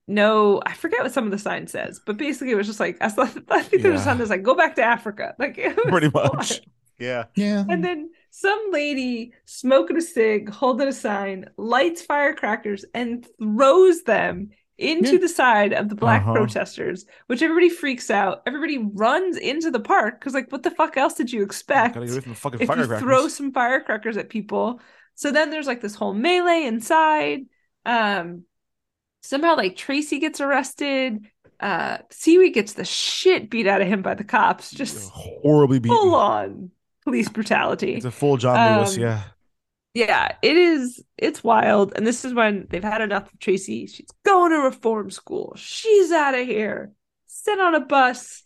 "No, I forget what some of the sign says," but basically it was just like I, saw, I think there was yeah. something that's like "Go back to Africa," like it was pretty much. Wild. Yeah, yeah, and then Some lady smoking a cig, holding a sign, lights firecrackers, and throws them into yeah. the side of the black uh-huh. protesters, which everybody freaks out. Everybody runs into the park because, like, what the fuck else did you expect? Gotta get away from the fucking if firecrackers. You throw some firecrackers at people. So then there's like this whole melee inside. Um, somehow, like, Tracy gets arrested. Uh, Seaweed gets the shit beat out of him by the cops. Just horribly beaten. Full on police brutality. It's a full John um, Lewis, yeah. Yeah, it is. It's wild. And this is when they've had enough of Tracy. She's going to reform school. She's out of here. Sit on a bus.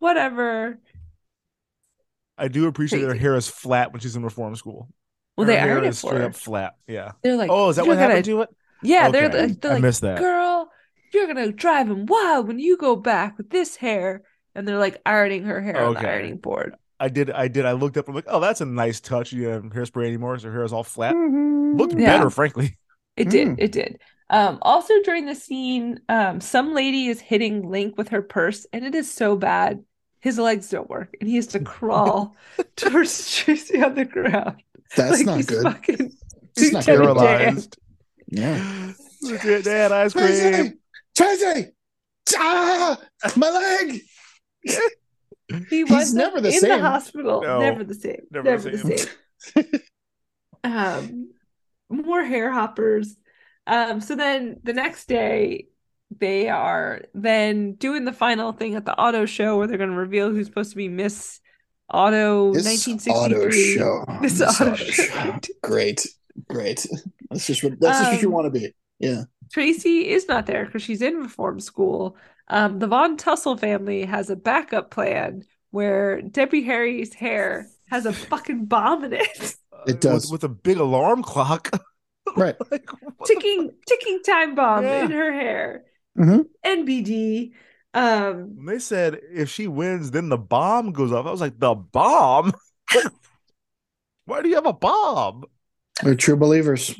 Whatever. I do appreciate Tracy. That her hair is flat when she's in reform school. Well, her they ironed it for straight her. Up flat. Yeah. They're like, oh, is that what gonna... happened to it? Yeah, okay. they're, they're like, I missed that. Girl, you're going to drive him wild when you go back with this hair. And they're like ironing her hair okay. on the ironing board. I did. I did. I looked up. I'm like, oh, that's a nice touch. You have hairspray anymore. So her hair is all flat. Mm-hmm. Looked yeah. better, frankly. It mm. did. It did. Um, also, during the scene, um, some lady is hitting Link with her purse. And it is so bad. His legs don't work. And he has to crawl towards Tracy on the ground. That's like, not he's good. Fucking he's not paralyzed. Yeah. Look at that ice cream. Tracy! Tracy! Ah! My leg! He was never the in same. The hospital. No, never the same. Never, never the same. The same. um, more hair hoppers. Um, so then the next day, they are then doing the final thing at the auto show where they're going to reveal who's supposed to be Miss Auto this nineteen sixty-three. Auto show. This, this auto, auto show. show. Great. Great. That's just what, that's um, just what you want to be. Yeah. Tracy is not there because she's in reform school. Um, the Von Tussle family has a backup plan where Debbie Harry's hair has a fucking bomb in it. It does. With, with a big alarm clock. Right. Like, ticking ticking time bomb yeah. in her hair. Mm-hmm. N B D. Um, when they said if she wins, then the bomb goes off. I was like, the bomb? Why do you have a bomb? They're true believers.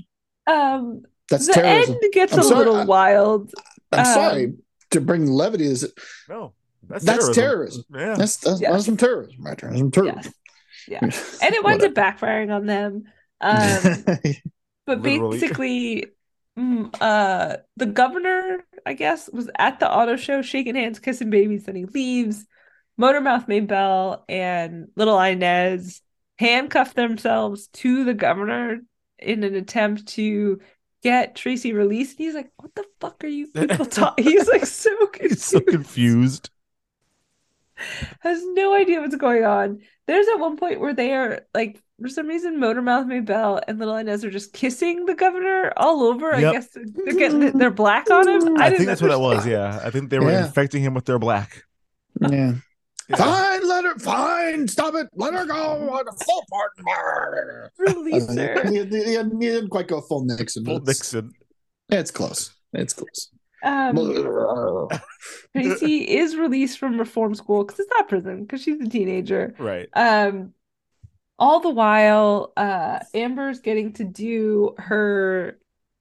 Um, That's the terrorism. End gets I'm a sorry, little I, wild. I'm um, sorry. To bring levity is it? No, that's, that's terrorism. terrorism. Yeah, that's that's, yeah. that's some terrorism, right there. That's some terrorism. Yeah, yeah. And it winds up backfiring on them. Um, but Literally. basically, uh, the governor, I guess, was at the auto show, shaking hands, kissing babies. Then he leaves. Motormouth Maybelle and Little Inez handcuff themselves to the governor in an attempt to get Tracy released. And he's like, what the fuck are you people talking? He's like so confused. He's so confused. Has no idea what's going on. There's at one point where they are like, for some reason, Motormouth Maybelle and Little Inez are just kissing the governor all over. Yep. I guess they're getting their black on him. I, I think that's understand. What it was. Yeah. I think they were yeah. infecting him with their black. Yeah. yeah. Fine, let her, fine, stop it. Let her go. Full pardon. Release uh, her. He, he, he didn't quite go full Nixon. Full Nixon. It's close. It's close. Um, Tracy is released from reform school because it's not prison because she's a teenager. Right. Um, all the while, uh, Amber's getting to do her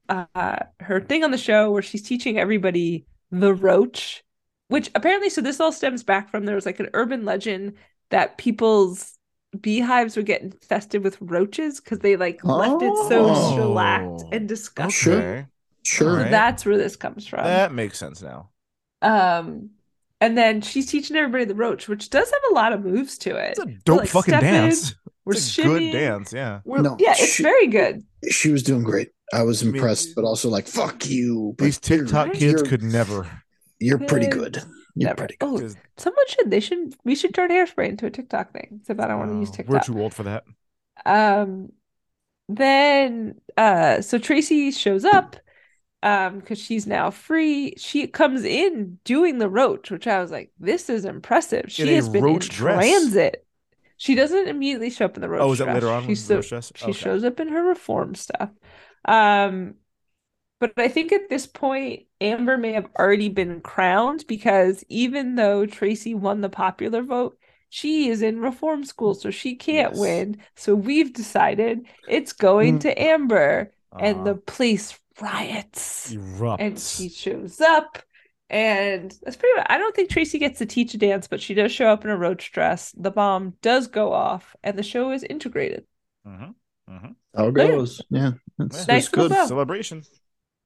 uh, her thing on the show where she's teaching everybody the roach, which apparently, so this all stems back from there was like an urban legend that people's beehives would get infested with roaches because they like oh. left it so shellacked and disgusting. Okay. Sure. So right. That's where this comes from. That makes sense now. Um, and then she's teaching everybody the roach, which does have a lot of moves to it. It's a dope so, like, fucking dance. In, we're it's a good dance, yeah. No, yeah, it's she, very good. She was doing great. I was impressed, I mean, but also like, fuck you. These TikTok you're, kids you're, could never. You're pretty good. You're never. pretty good. Oh, someone should. They should. We should turn hairspray into a TikTok thing. Except I don't want to uh, use TikTok. We're too old for that. Um. Then, uh, so Tracy shows up. Um, because she's now free. She comes in doing the roach, which I was like, this is impressive. She has been in transit. She doesn't immediately show up in the roach dress. Oh, is that later on? She, so, she shows up in her reform stuff. Um, but I think at this point, Amber may have already been crowned because even though Tracy won the popular vote, she is in reform school, so she can't yes. win. So we've decided it's going mm. to Amber. Uh-huh. And the police riots erupts. And she shows up, and that's pretty much. I don't think Tracy gets to teach a dance, but she does show up in a roach dress. The bomb does go off, and the show is integrated. Mm-hmm. Mm-hmm. How it goes. Yeah. It's, nice it's good. Celebration.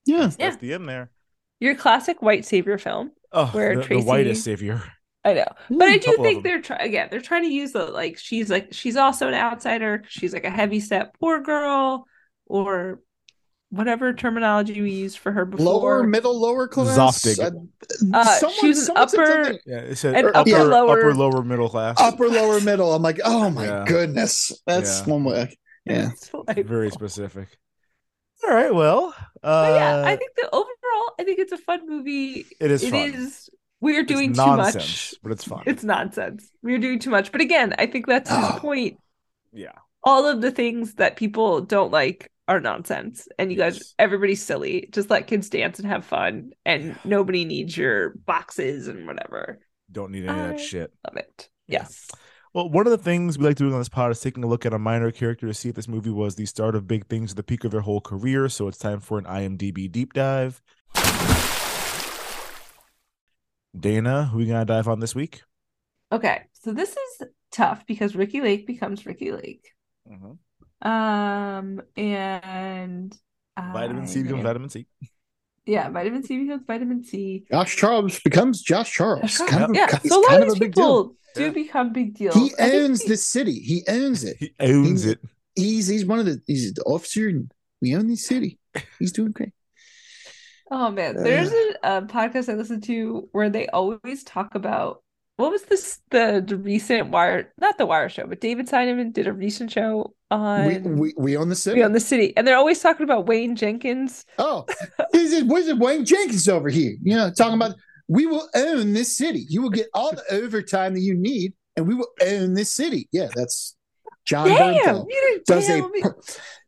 Yeah. That's yeah. the end there. Your classic white savior film. Oh, where the, Tracy... the whitest savior. I know. But I do think they're trying, again, they're trying to use the, like, she's like, she's also an outsider. She's like a heavy set poor girl or whatever terminology we used for her before. Lower, middle, lower class. Zoftig. Uh, uh, someone, she was an upper, yeah, it said an upper, yeah. lower, upper, lower middle class. Upper, lower, middle. I'm like, oh my yeah. goodness. That's yeah. one way. Yeah. It's very specific. All right. Well, uh, yeah, I think that overall, I think it's a fun movie. It is. It fun. is. We're doing it's too nonsense, much, but it's fun. It's nonsense. We're doing too much, but again, I think that's his point. Yeah, all of the things that people don't like are nonsense, and you yes. guys, everybody's silly. Just let kids dance and have fun, and yeah. nobody needs your boxes and whatever. Don't need any I of that shit. Love it. Yes. Yeah. Well, one of the things we like doing on this pod is taking a look at a minor character to see if this movie was the start of big things at the peak of their whole career. So it's time for an I M D B deep dive. Dana, who are we going to dive on this week? Okay, so this is tough because Ricky Lake becomes Ricky Lake. Mm-hmm. Um, and Vitamin C I... becomes Vitamin C. Yeah, Vitamin C becomes Vitamin C. Josh Charles becomes Josh Charles. Josh Charles. Kind yeah, of, yeah. so a lot of, of people deal. do yeah. become big deals. He owns he... the city. He owns it. He owns he, it. He's he's one of the he's the officer. And we own the city. He's doing great. Oh man, there's a, a podcast I listen to where they always talk about what was this the, the recent Wire, not the Wire show, but David Simon did a recent show on we, we, we own the city, we own the city, and they're always talking about Wayne Jenkins. Oh, this is what is it, Wayne Jenkins over here? You know, talking about we will own this city. You will get all the overtime that you need, and we will own this city. Yeah, that's John Bernthal. Does a per-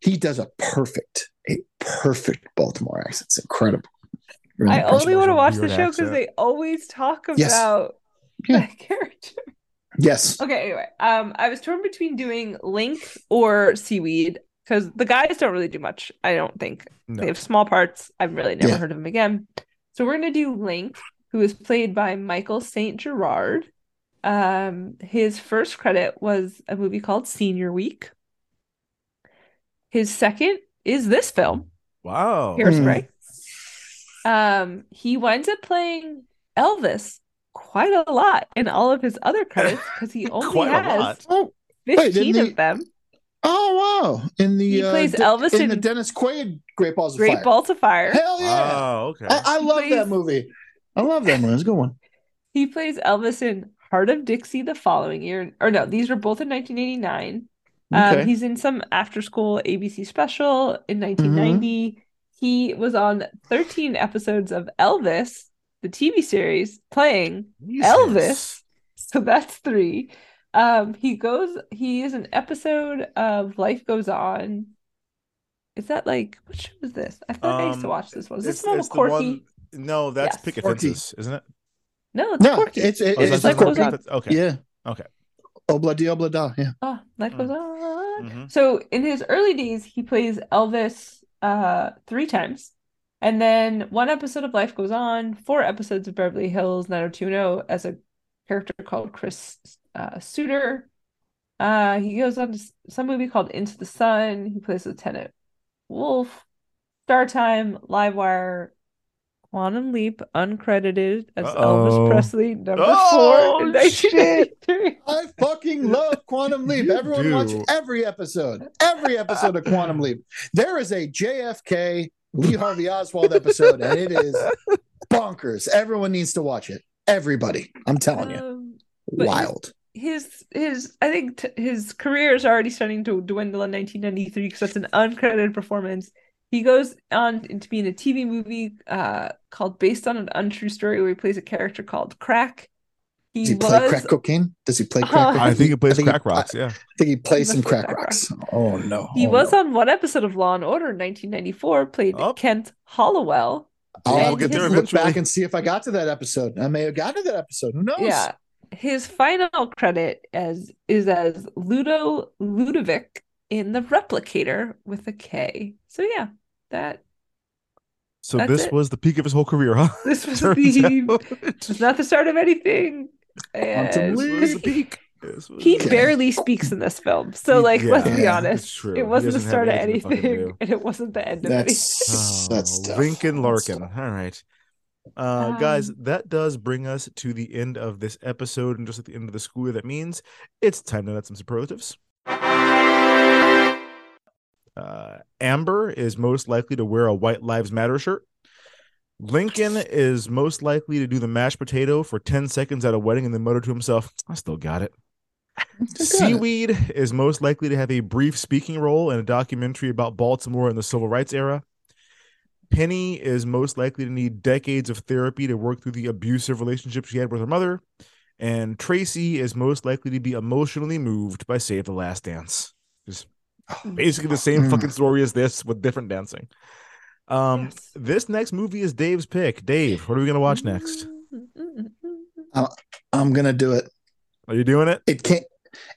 he does a perfect. A perfect Baltimore accent. It's incredible. Really I only want to watch the show because they always talk about yes. yeah. that character. Yes. Okay, anyway. Um, I was torn between doing Link or Seaweed because the guys don't really do much, I don't think. No. They have small parts. I've really never yeah. heard of them again. So we're going to do Link, who is played by Michael Saint Gerard. Um, his first credit was a movie called Senior Week. His second is this film. Wow. Hairspray. Mm. Um, he winds up playing Elvis quite a lot in all of his other credits because he only has oh, fifteen wait, of he... them. Oh, wow. In the, he uh, plays Elvis in, in the Dennis Quaid Great Balls of Great Fire. Great Balls of Fire. Hell yeah. Oh, okay. I, I love plays... that movie. I love that movie. It's a good one. He plays Elvis in Heart of Dixie the following year. Or no, these were both in nineteen eighty-nine. Okay. Um, he's in some after-school A B C special in nineteen ninety. Mm-hmm. He was on thirteen episodes of Elvis, the T V series, playing Jesus. Elvis. So that's three. Um, he goes. He is an episode of Life Goes On. Is that like what show is this? I feel like um, I used to watch this one. Is this one with Corky? One, no, that's yes. Pick-a-Fences, isn't it? No, it's no, Corky. It's, it, oh, it's, it's Life Goes On. Okay. Yeah. Okay. Obla di obla da, yeah. Oh, that goes on. Mm-hmm. So in his early days, he plays Elvis uh, three times. And then one episode of Life Goes On, four episodes of Beverly Hills nine oh two one oh as a character called Chris uh, Suter. Uh, he goes on to some movie called Into the Sun. He plays Lieutenant Wolf. Star Time, Livewire, Quantum Leap, uncredited as Uh-oh. Elvis Presley, number oh, four in nineteen eighty-three. I fucking love Quantum Leap. You Everyone do. watch every episode. Every episode of Quantum Leap. There is a J F K, Lee Harvey Oswald episode, and it is bonkers. Everyone needs to watch it. Everybody. I'm telling you. Um, Wild. His, his, I think t- his career is already starting to dwindle in nineteen ninety-three because that's an uncredited performance. He goes on to be in a T V movie uh, called Based on an Untrue Story where he plays a character called Crack. He Does he was... play crack cocaine? Does he play crack uh, cocaine? I think he plays think crack he, rocks, yeah. I think he plays some crack, crack rocks. rocks. Oh, no. He oh, was no. on one episode of Law and Order in nineteen ninety-four, played oh. Kent Hollowell. Oh, I'll get there eventually. Look back and see if I got to that episode. I may have gotten to that episode. Who knows? Yeah. His final credit as is as Ludo Ludovic in The Replicator with a K. So yeah, that. So this it. was the peak of his whole career, huh? This was the. It's not the start of anything. Quantum Leap. The peak. He yeah. barely speaks in this film, so like yeah, let's be honest, it wasn't the start of anything, and it wasn't the end of that's, anything. Oh, that's tough. Lincoln Larkin. That's tough. All right, uh, um, guys, that does bring us to the end of this episode, and just at the end of the school year, that means it's time to let some superlatives. Uh, Amber is most likely to wear a White Lives Matter shirt. Lincoln is most likely to do the mashed potato for ten seconds at a wedding and then mutter to himself, I still got it. Seaweed it. is most likely to have a brief speaking role in a documentary about Baltimore in the civil rights era. Penny is most likely to need decades of therapy to work through the abusive relationship she had with her mother. And Tracy is most likely to be emotionally moved by Save the Last Dance. Just basically the same fucking story as this with different dancing. Um, yes. This next movie is Dave's pick. Dave, what are we going to watch next? Uh, I'm going to do it. Are you doing it? It can't.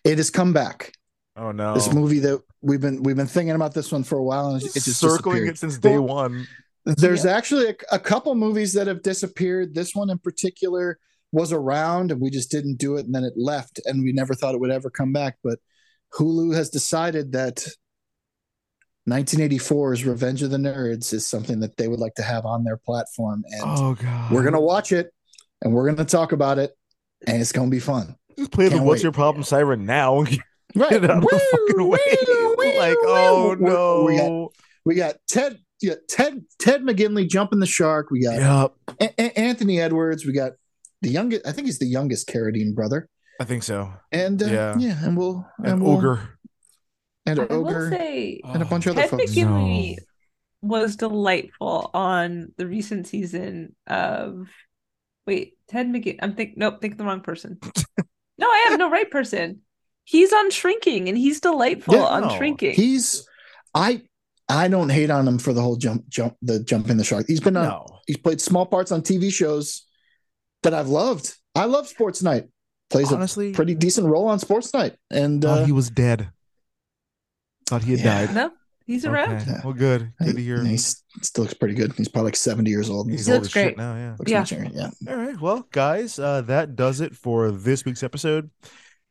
It has come back. Oh no! This movie that we've been we've been thinking about this one for a while, and it just circling it since day one. There's yeah. actually a, a couple movies that have disappeared. This one in particular was around, and we just didn't do it, and then it left, and we never thought it would ever come back. But Hulu has decided that nineteen eighty-four's Revenge of the Nerds is something that they would like to have on their platform, and oh, God. we're gonna watch it, and we're gonna talk about it, and it's gonna be fun. Just play Can't the "What's wait. Your Problem" siren now. Right. Get out wee, of the fucking wee, way. Wee, like, wee, oh wee. no. We got, we got Ted yeah, Ted Ted McGinley jumping the shark. We got yep. a- a- Anthony Edwards. We got the youngest. I think he's the youngest Carradine brother. I think so. And uh, yeah. yeah, and we'll and, and we'll, ogre and an ogre say, and a bunch of other Ted folks. Ted McGinley no. was delightful on the recent season of. Wait, Ted McGinley. I'm think nope, think the wrong person. No, I have no right person. He's on Shrinking, and he's delightful yeah, on no. Shrinking. He's, I, I don't hate on him for the whole jump, jump, the jump in the shark. He's been on. No. He's played small parts on T V shows that I've loved. I love Sports Night. Plays Honestly, a pretty decent role on Sports Night, and uh, he was dead. Thought he had yeah. died. No, he's around. Okay. Well, good. Good to hear. He still looks pretty good. He's probably like seventy years old. He's he looks great now. Yeah. Looks yeah. yeah. All right. Well, guys, uh, that does it for this week's episode.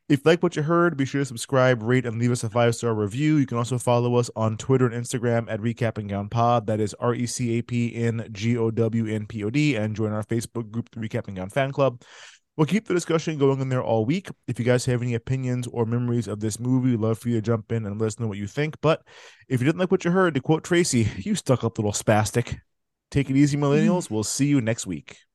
If you like what you heard, be sure to subscribe, rate, and leave us a five-star review. You can also follow us on Twitter and Instagram at Recap and Gown Pod. That is R E C A P N G O W N P O D. And join our Facebook group, the Recap and Gown Fan Club. We'll keep the discussion going in there all week. If you guys have any opinions or memories of this movie, we'd love for you to jump in and let us know what you think. But if you didn't like what you heard, to quote Tracy, you stuck up little spastic. Take it easy, millennials. We'll see you next week.